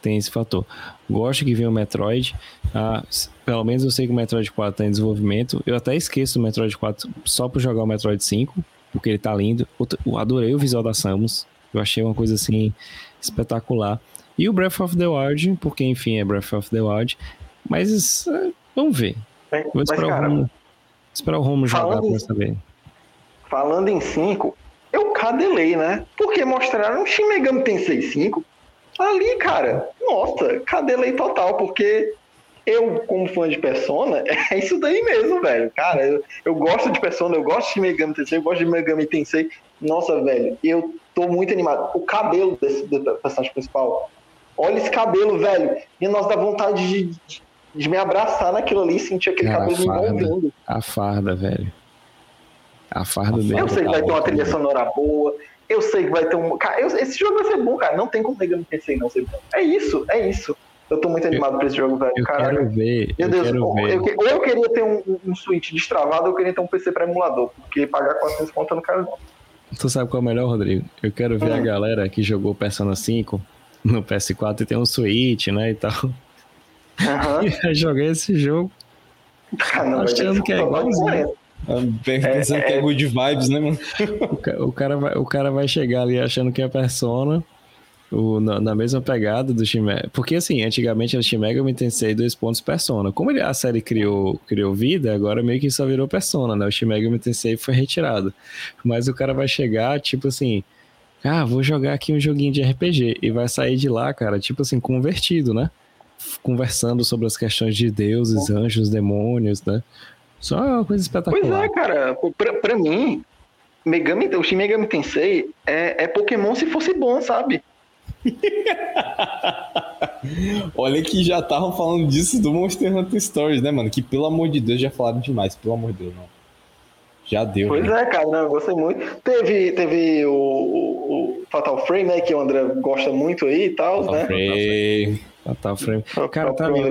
Tem esse fator. Gosto que vem o Metroid. Ah, pelo menos eu sei que o Metroid 4 está em desenvolvimento. Eu até esqueço do Metroid 4 só para jogar o Metroid 5, porque ele tá lindo. Eu adorei o visual da Samus. Eu achei uma coisa assim espetacular. E o Breath of the Wild, porque enfim é Breath of the Wild. Mas vamos ver. Vou esperar o Romulo jogar para saber. Falando em 5, eu cadelei, né? Porque mostraram o Shin Megami Tensei 5 ali, cara. Nossa, cadelei total, porque eu, como fã de Persona, é isso daí mesmo, velho. Cara, eu gosto de Persona, eu gosto de Megami Tensei, eu gosto de Megami Tensei. Nossa, velho, eu tô muito animado. O cabelo do personagem principal, olha esse cabelo, velho. E nós dá vontade de me abraçar naquilo ali, sentir aquele cabelo envolvendo. A farda, velho. A farda dele. Eu sei que vai ter uma trilha sonora boa. Eu sei que vai ter um... Cara, esse jogo vai ser bom, cara. Não tem como pegar no PC, não. É isso. Eu tô muito animado pra esse jogo, velho. Caraca. Quero ver. Meu Deus, ou eu queria ter um Switch destravado, ou eu queria ter um PC pra emulador. Porque pagar R$400 eu não quero, não. Tu sabe qual é o melhor, Rodrigo? Eu quero ver a galera que jogou Persona 5 no PS4 e tem um Switch, né, e tal. E joguei esse jogo. Ah, não, achando que é igualzinho. Pensando que é good vibes, né, mano? O cara vai chegar ali achando que é Persona, na mesma pegada do Shin Megami. Porque assim, antigamente era Shin Megami Tensei 2 Persona. Como a série criou vida, agora meio que só virou Persona, né? O Shin Megami Tensei foi retirado. Mas o cara vai chegar, tipo assim, ah, vou jogar aqui um joguinho de RPG. E vai sair de lá, cara, tipo assim, convertido, né? Conversando sobre as questões de deuses, anjos, demônios, né? Só uma coisa espetacular. Pois é, cara. Pra mim, o Shin Megami Tensei é Pokémon se fosse bom, sabe? Olha que já estavam falando disso do Monster Hunter Stories, né, mano? Que, pelo amor de Deus, já falaram demais. Pelo amor de Deus, mano. Já deu. Pois né? É, cara. Não, eu gostei muito. Teve o Fatal Frame, né? Que o André gosta muito aí e tal, né? Fatal Frame. Cara, tá vendo?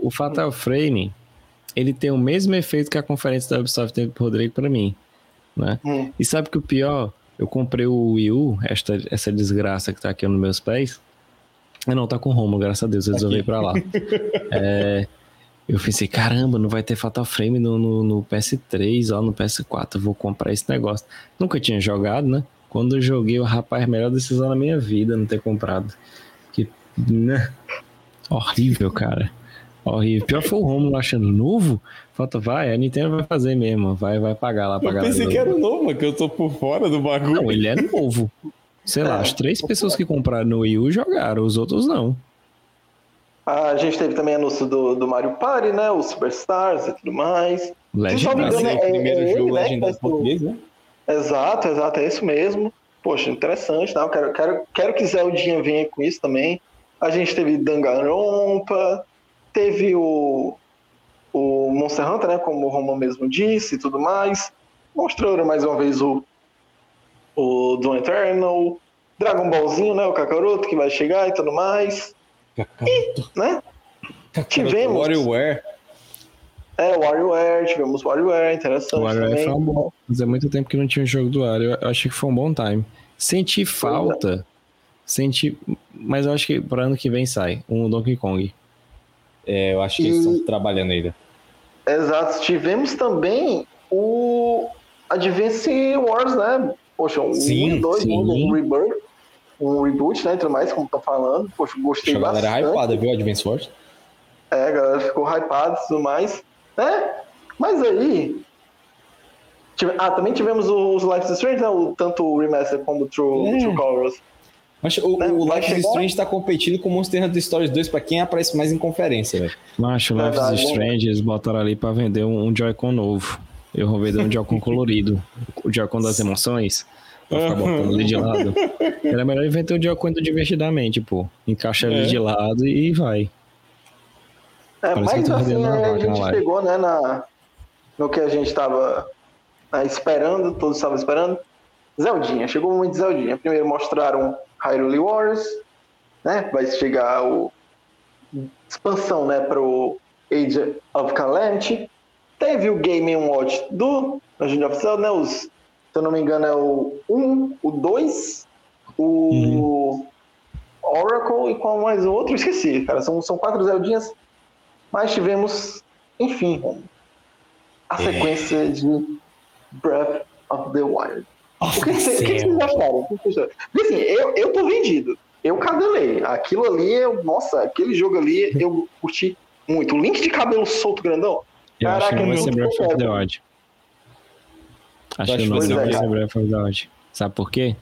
O Fatal Frame... ele tem o mesmo efeito que a conferência da Ubisoft teve pro Rodrigo pra mim, né? E sabe que o pior? Eu comprei o Wii U, essa desgraça que tá aqui nos meus pés. Ah, não, tá com o Romulo, graças a Deus, eu resolvi ir pra lá. Eu pensei, caramba, não vai ter Fatal Frame no PS3, ó, no PS4, eu vou comprar esse negócio. Nunca tinha jogado, né? Quando eu joguei, o rapaz, melhor decisão da minha vida, não ter comprado. Que, né? Horrível, cara. Horrível. Pior foi o Romulo achando novo. Falta, vai, a Nintendo vai fazer mesmo. Vai pagar lá. Eu pensei que era novo, mas que eu tô por fora do bagulho. Não, ele é novo. Sei lá, as 3 pessoas que compraram no Wii U jogaram, os outros não. A gente teve também anúncio do Mario Party, né? O Superstars e tudo mais. Legend, o primeiro jogo legendário português, né? Exato, é isso mesmo. Poxa, interessante, né? Eu quero que Zé Odinha venha com isso também. A gente teve Danganronpa. Teve o Monster Hunter, né, como o Romulo mesmo disse e tudo mais. Mostrou mais uma vez o Doom Eternal, Dragon Ballzinho, né, o Kakaroto que vai chegar e tudo mais. Kakaroto. E, né, tivemos... WarioWare. Tivemos WarioWare, interessante também. Foi um bom, fazia muito tempo que não tinha um jogo do Wario, eu achei que foi um bom time. Senti falta, mas eu acho que para ano que vem sai um Donkey Kong. Eu acho que eles estão trabalhando ainda. Exato. Tivemos também o Advance Wars, né? Poxa, um 2, um reboot, né? Entre mais, como tá falando. Poxa, gostei bastante. A galera hypada, viu? Advance Wars. A galera ficou hypada e tudo mais. Né? Mas aí... também tivemos os Life is Strange, né? Tanto o Remaster como o True Colors. Mas o Life is Strange tá competindo com o Monster Hunter Stories 2 pra quem aparece mais em conferência, velho. Macho, o Life is Strange, eles botaram ali pra vender um Joy-Con novo. Eu roubei de um Joy-Con colorido. O Joy-Con das emoções. Pra ficar botando ele de lado. Era melhor inventar o Joy-Con do Divertidamente, pô. Encaixa ele de lado e vai. É, mas assim, a gente chegou, né, no que a gente tava esperando, todos estavam esperando. Zeldinha, chegou muito Zeldinha. Primeiro mostraram Hyrule Warriors, né? Vai chegar o expansão, né, pro Age of Calamity. Teve o Game Awards do Agenda Oficial, né? Se eu não me engano, é o 1, o 2, o Oracle e qual mais outro? Esqueci, cara. São 4 Zeldinhas. Mas tivemos, enfim, a sequência de Breath of the Wild. O que vocês acharam? Porque assim, eu tô vendido. Eu cadelei. Aquilo ali, nossa, aquele jogo ali eu curti muito. O Link de cabelo solto grandão. Eu acho que não vai ser Breath of the Wild. Acho que não vai ser Breath of the Wild. Sabe por quê?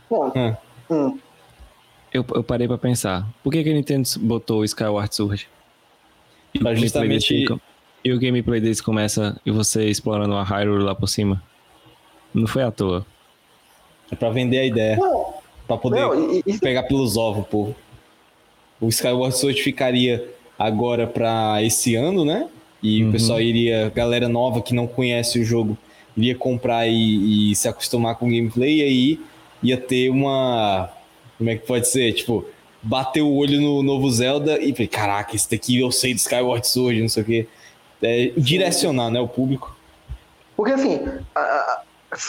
Eu parei pra pensar. Por que a Nintendo botou Skyward Sword? Pra justamente... E o gameplay desse começa e você explorando a Hyrule lá por cima. Não foi à toa. É pra vender a ideia. Não. Pra poder pegar pelos ovos, pô. O Skyward Sword ficaria agora pra esse ano, né? E o pessoal iria... Galera nova que não conhece o jogo iria comprar e se acostumar com o gameplay. E aí ia ter uma... Como é que pode ser? Tipo... Bateu o olho no novo Zelda e falei, caraca, esse daqui eu sei do Skyward Sword, não sei o quê. É, direcionar, né, o público. Porque, assim,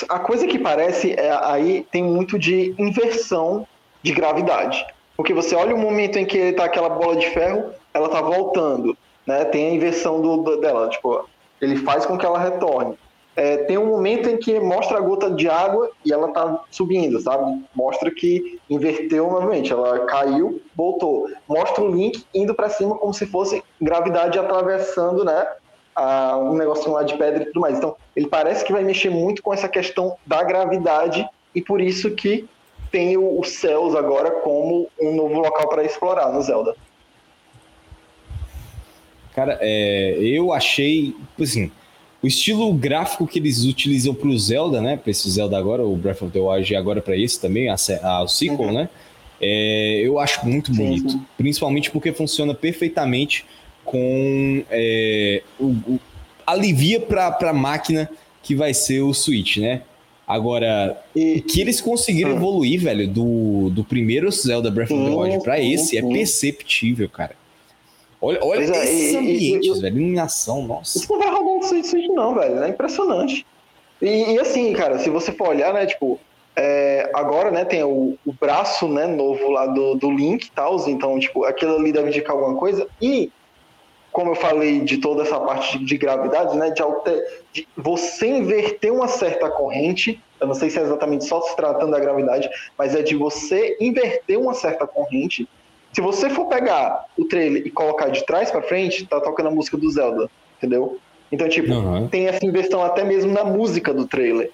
a coisa que parece, aí tem muito de inversão de gravidade. Porque você olha o momento em que tá aquela bola de ferro, ela tá voltando, né? Tem a inversão dela, tipo, ele faz com que ela retorne. É, tem um momento em que mostra a gota de água e ela tá subindo, sabe? Mostra que inverteu novamente, ela caiu, voltou. Mostra o Link indo pra cima como se fosse gravidade atravessando, né? Um negocinho lá de pedra e tudo mais. Então, ele parece que vai mexer muito com essa questão da gravidade e por isso que tem os céus agora como um novo local pra explorar no Zelda. Cara, eu achei, assim... O estilo gráfico que eles utilizam para o Zelda, né? Para esse Zelda agora, o Breath of the Wild, e agora para esse também, o sequel, né? Eu acho muito bonito. Sim. Principalmente porque funciona perfeitamente com... alivia para a máquina que vai ser o Switch, né? Agora, que eles conseguiram evoluir, velho, do primeiro Zelda Breath of the Wild para esse, é perceptível, cara. Olha esses ambientes, velho, iluminação, nossa. Isso não vai rodar no Switch não, velho, é impressionante. E assim, cara, se você for olhar, né, tipo, agora, né, tem o braço, né, novo lá do Link e tal, então, tipo, aquilo ali deve indicar alguma coisa. E, como eu falei de toda essa parte de gravidade, né, de você inverter uma certa corrente, eu não sei se é exatamente só se tratando da gravidade, mas é de você inverter uma certa corrente. Se você for pegar o trailer e colocar de trás pra frente, tá tocando a música do Zelda, entendeu? Então, tipo, tem essa inversão até mesmo na música do trailer.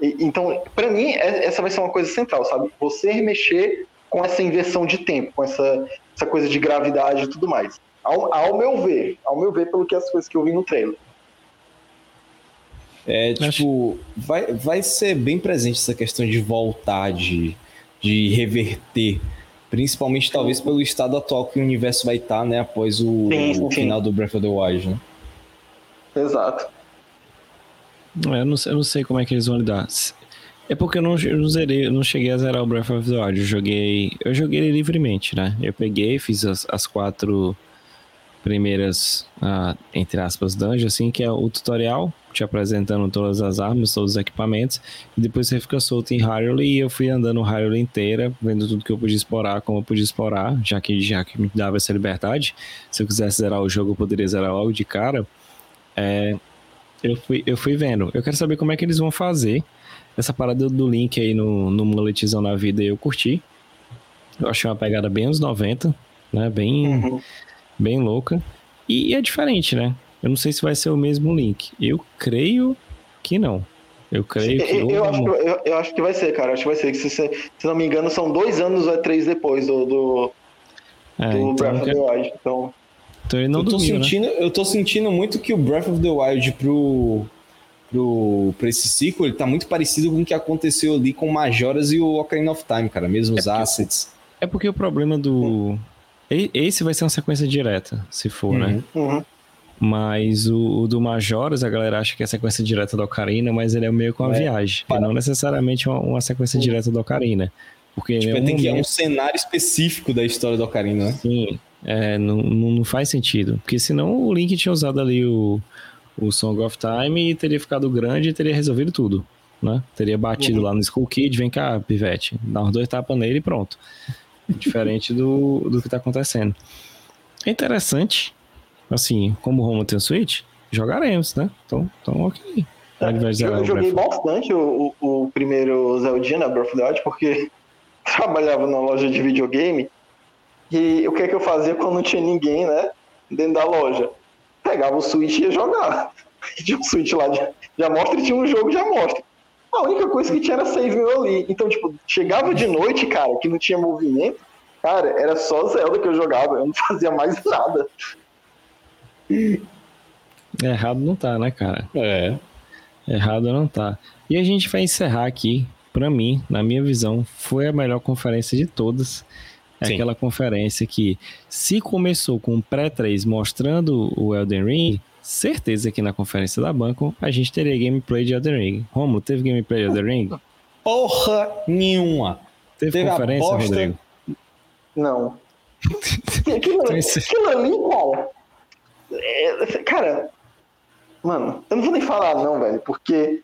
Então, pra mim, essa vai ser uma coisa central, sabe? Você mexer com essa inversão de tempo, com essa coisa de gravidade e tudo mais. Ao meu ver, pelo que as coisas que eu vi no trailer. Tipo, vai ser bem presente essa questão de voltar, de reverter... Principalmente, talvez, pelo estado atual que o universo vai estar, né? Após o final do Breath of the Wild, né? Exato. Eu não sei como é que eles vão lidar. É porque eu não cheguei a zerar o Breath of the Wild. Eu joguei ele livremente, né? Eu peguei, fiz as 4 primeiras, entre aspas, dungeons, assim, que é o tutorial, te apresentando todas as armas, todos os equipamentos, e depois você fica solto em Hyrule, e eu fui andando Hyrule inteira, vendo tudo que eu podia explorar, como eu podia explorar, já que me dava essa liberdade. Se eu quisesse zerar o jogo, eu poderia zerar logo de cara. Eu fui vendo. Eu quero saber como é que eles vão fazer essa parada do Link aí no Muletizão na Vida, eu curti. Eu achei uma pegada bem anos 90, né, bem louca, e é diferente, né? Eu não sei se vai ser o mesmo Link. Eu creio que não. Eu acho que vai ser, cara. Acho que vai ser. Se não me engano, são 2 anos ou 3 depois do Breath of the Wild. Então ele não dormiu, né? Eu tô sentindo muito que o Breath of the Wild pro pra esse sequel, ele tá muito parecido com o que aconteceu ali com Majora's e o Ocarina of Time, cara, mesmos assets. É porque o problema do... Esse vai ser uma sequência direta, se for, né? Uhum. Mas o do Majora's, a galera acha que é sequência direta do Ocarina, mas ele é meio com a viagem. E não necessariamente uma sequência direta do Ocarina. Porque tipo, tem que é um cenário específico da história do Ocarina, né? Sim, não faz sentido. Porque senão o Link tinha usado ali o Song of Time e teria ficado grande e teria resolvido tudo, né? Teria batido lá no Skull Kid, vem cá, pivete, dá uns 2 tapas nele e pronto. Diferente do que tá acontecendo. É interessante, assim, como o Romulo tem o Switch, jogaremos, né? Então ok. Eu joguei bastante o primeiro Zelda na Breath of the Wild, porque trabalhava na loja de videogame e o que é que eu fazia quando não tinha ninguém, né? Dentro da loja. Pegava o Switch e ia jogar. Tinha um Switch lá de amostra e tinha um jogo de amostra. A única coisa que tinha era save ali. Então, tipo, chegava de noite, cara, que não tinha movimento, cara, era só Zelda que eu jogava, eu não fazia mais nada. Errado não tá, né, cara? Errado não tá. E a gente vai encerrar aqui, pra mim, na minha visão, foi a melhor conferência de todas. É aquela conferência que, se começou com o pré-3 mostrando o Elden Ring, certeza que na conferência da Banco a gente teria gameplay de Elden Ring. Romulo, teve gameplay de Elden Ring? Porra nenhuma. Teve conferência, Rodrigo? Não. Aquilo ali, cara. Cara, mano, eu não vou nem falar não, velho, porque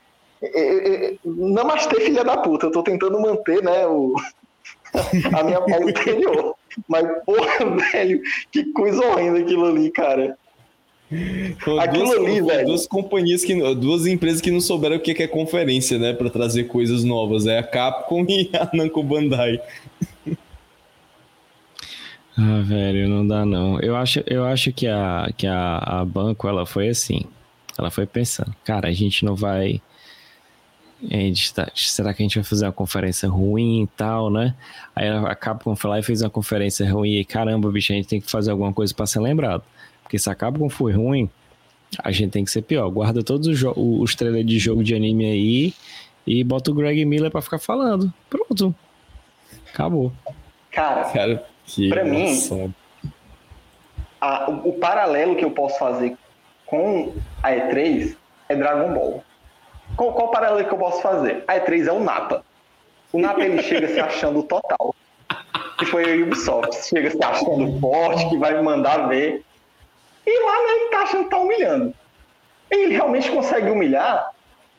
namastê, filha da puta, eu tô tentando manter, né, a minha paz interior. Mas, porra, velho, que coisa horrenda aquilo ali, cara. Aquilo ali, velho. Duas empresas que não souberam o que é conferência, né? Pra trazer coisas novas. É a Capcom e a Namco Bandai. Ah, velho, não dá não. Eu acho que a Banco, ela foi assim. Ela foi pensando, cara, a gente não vai... Será que a gente vai fazer uma conferência ruim e tal, né? Aí a Capcom foi lá e fez uma conferência ruim e caramba, bicho, a gente tem que fazer alguma coisa pra ser lembrado. Porque se a Capcom foi ruim, a gente tem que ser pior. Guarda todos os trailers de jogo de anime aí e bota o Greg Miller pra ficar falando. Pronto. Acabou. Cara pra mim, o paralelo que eu posso fazer com a E3 é Dragon Ball. Qual paralelo que eu posso fazer? A E3 é o Napa. O Napa, ele chega se achando total. Que foi a Ubisoft. Chega se achando forte, que vai me mandar ver. E lá, né, ele tá achando que tá humilhando. Ele realmente consegue humilhar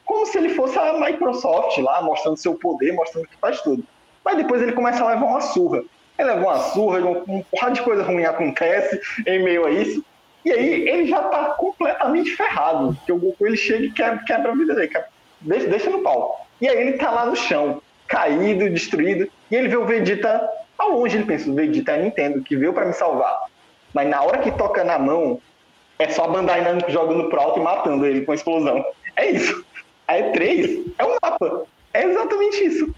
como se ele fosse a Microsoft lá, mostrando seu poder, mostrando que faz tudo. Mas depois ele começa a levar uma surra. Ele leva uma surra, um porrada de coisa ruim acontece em meio a isso. E aí ele já tá completamente ferrado, porque o Goku, ele chega e quebra a vida dele, deixa no pau. E aí ele tá lá no chão, caído, destruído, e ele vê o Vegeta ao longe, ele pensa, o Vegeta é a Nintendo, que veio pra me salvar. Mas na hora que toca na mão, é só a Bandai Namco jogando pro alto e matando ele com a explosão. É isso. A E3 é um mapa. É exatamente isso.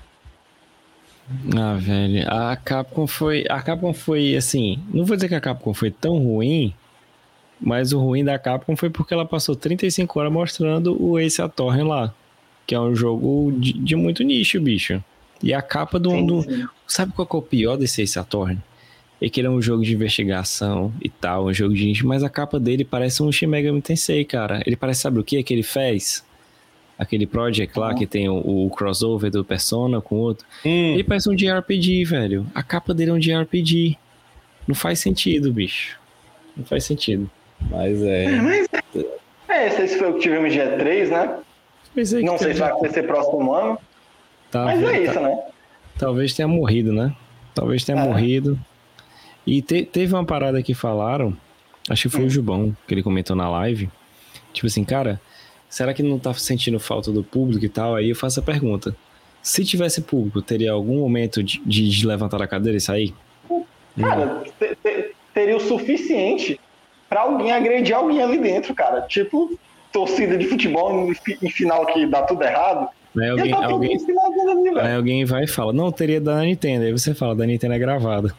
Ah, velho, a Capcom foi assim, não vou dizer que a Capcom foi tão ruim, mas o ruim da Capcom foi porque ela passou 35 horas mostrando o Ace Attorney lá, que é um jogo de muito nicho, bicho. E a capa do... Sabe qual que é o pior desse Ace Attorney? É que ele é um jogo de investigação e tal, um jogo de nicho, mas a capa dele parece um Shin Megami Tensei, cara. Ele parece, sabe o que é que ele fez? Aquele project lá que tem o crossover do Persona com o outro. Ele parece um JRPG, velho. A capa dele é um JRPG. Não faz sentido, bicho. Não faz sentido. Mas é. Esse foi o que tivemos dia 3, né? Não sei se vai acontecer próximo ano. Mas é isso, né? Talvez tenha morrido, né? Talvez tenha morrido. E teve uma parada que falaram, acho que foi o Jubão, que ele comentou na live. Tipo assim, cara, será que não tá sentindo falta do público e tal? Aí eu faço a pergunta. Se tivesse público, teria algum momento de levantar a cadeira e sair? Cara, teria o suficiente pra alguém agredir alguém ali dentro, cara. Tipo, torcida de futebol em final que dá tudo errado. Aí alguém vai e fala, não, teria da Nintendo. Aí você fala, da Nintendo é gravada.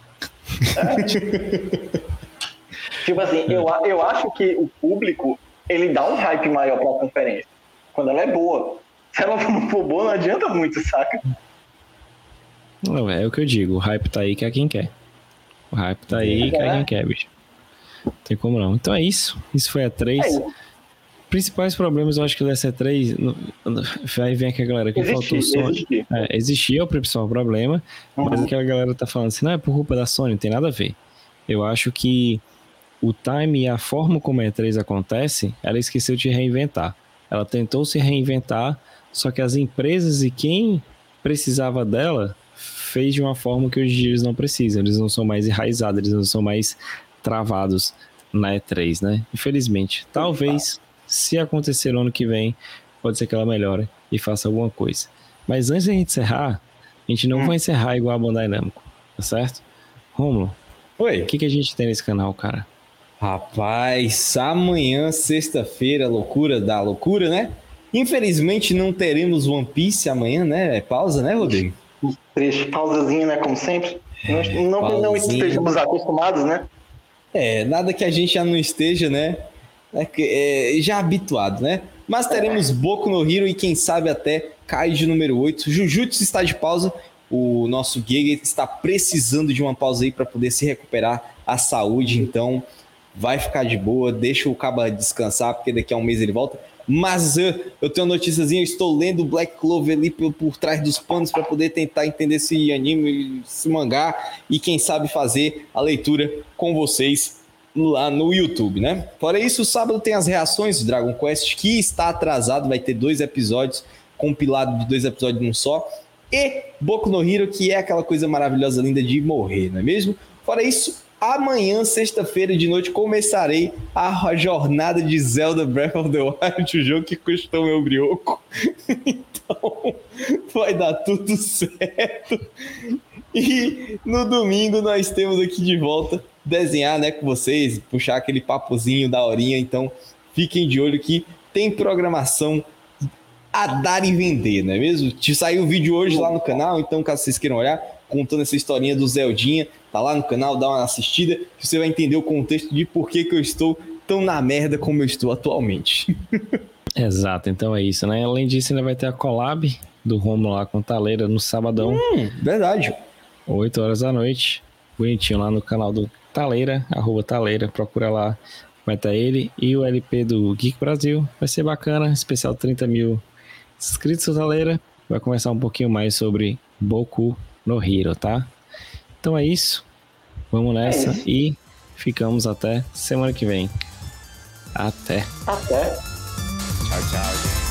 Tipo assim, eu acho que o público, ele dá um hype maior pra conferência. quando ela é boa. Se ela não for boa, não adianta muito, saca? Não, é o que eu digo, o hype tá aí que é quem quer. O hype tá aí que é quem quer, bicho. Não tem como não. Então é isso. Isso foi a 3. Principais problemas, eu acho que dessa E3, aí vem aquela galera que faltou Sony. Existia o principal problema, mas aquela galera tá falando assim, não é por culpa da Sony, não tem nada a ver. Eu acho que o time e a forma como a E3 acontece, ela esqueceu de reinventar. Ela tentou se reinventar, só que as empresas e quem precisava dela fez de uma forma que hoje em dia eles não precisam. Eles não são mais enraizados, eles não são mais travados na E3, né? Infelizmente. Talvez... se acontecer no ano que vem, pode ser que ela melhore e faça alguma coisa. Mas antes da gente encerrar, a gente não vai encerrar igual a Bandai Namco, tá certo? Romulo, oi. O que a gente tem nesse canal, cara? Rapaz, amanhã, sexta-feira, loucura da loucura, né? Infelizmente não teremos One Piece amanhã, né? É pausa, né, Rodrigo? Pausazinha, né, como sempre. Não estejamos acostumados, né? É, nada que a gente já não esteja, né? Já habituado, né? Mas teremos Boku no Hero e quem sabe até Kaiju número 8. Jujutsu está de pausa. O nosso Giga está precisando de uma pausa aí para poder se recuperar a saúde. Então vai ficar de boa. Deixa o Caba descansar, porque daqui a um mês ele volta. Mas eu tenho uma noticiazinha. Eu estou lendo Black Clover ali por trás dos panos para poder tentar entender esse anime, esse mangá. E quem sabe fazer a leitura com vocês lá no YouTube, né? Fora isso, sábado tem as reações do Dragon Quest, que está atrasado, vai ter 2 episódios, compilado de 2 episódios num só, e Boku no Hero, que é aquela coisa maravilhosa, linda de morrer, não é mesmo? Fora isso, amanhã, sexta-feira de noite, começarei a jornada de Zelda Breath of the Wild, o jogo que custou meu brioco. Então, vai dar tudo certo. E no domingo nós temos aqui de volta desenhar, né, com vocês, puxar aquele papozinho da horinha, então fiquem de olho que tem programação a dar e vender, não é mesmo? Te saiu um vídeo hoje lá no canal, então caso vocês queiram olhar, contando essa historinha do Zeldinha, tá lá no canal, dá uma assistida, que você vai entender o contexto de por que eu estou tão na merda como eu estou atualmente. Exato, então é isso, né? Além disso, ainda vai ter a collab do Romulo lá com Taleira no sabadão. Verdade. 8 horas da noite, bonitinho lá no canal do Taleira, @Taleira, procura lá, vai estar ele e o LP do Geek Brasil, vai ser bacana, especial 30 mil inscritos, Taleira, vai conversar um pouquinho mais sobre Boku no Hero, tá? Então é isso, vamos nessa e ficamos até semana que vem. Até. Tchau, tchau.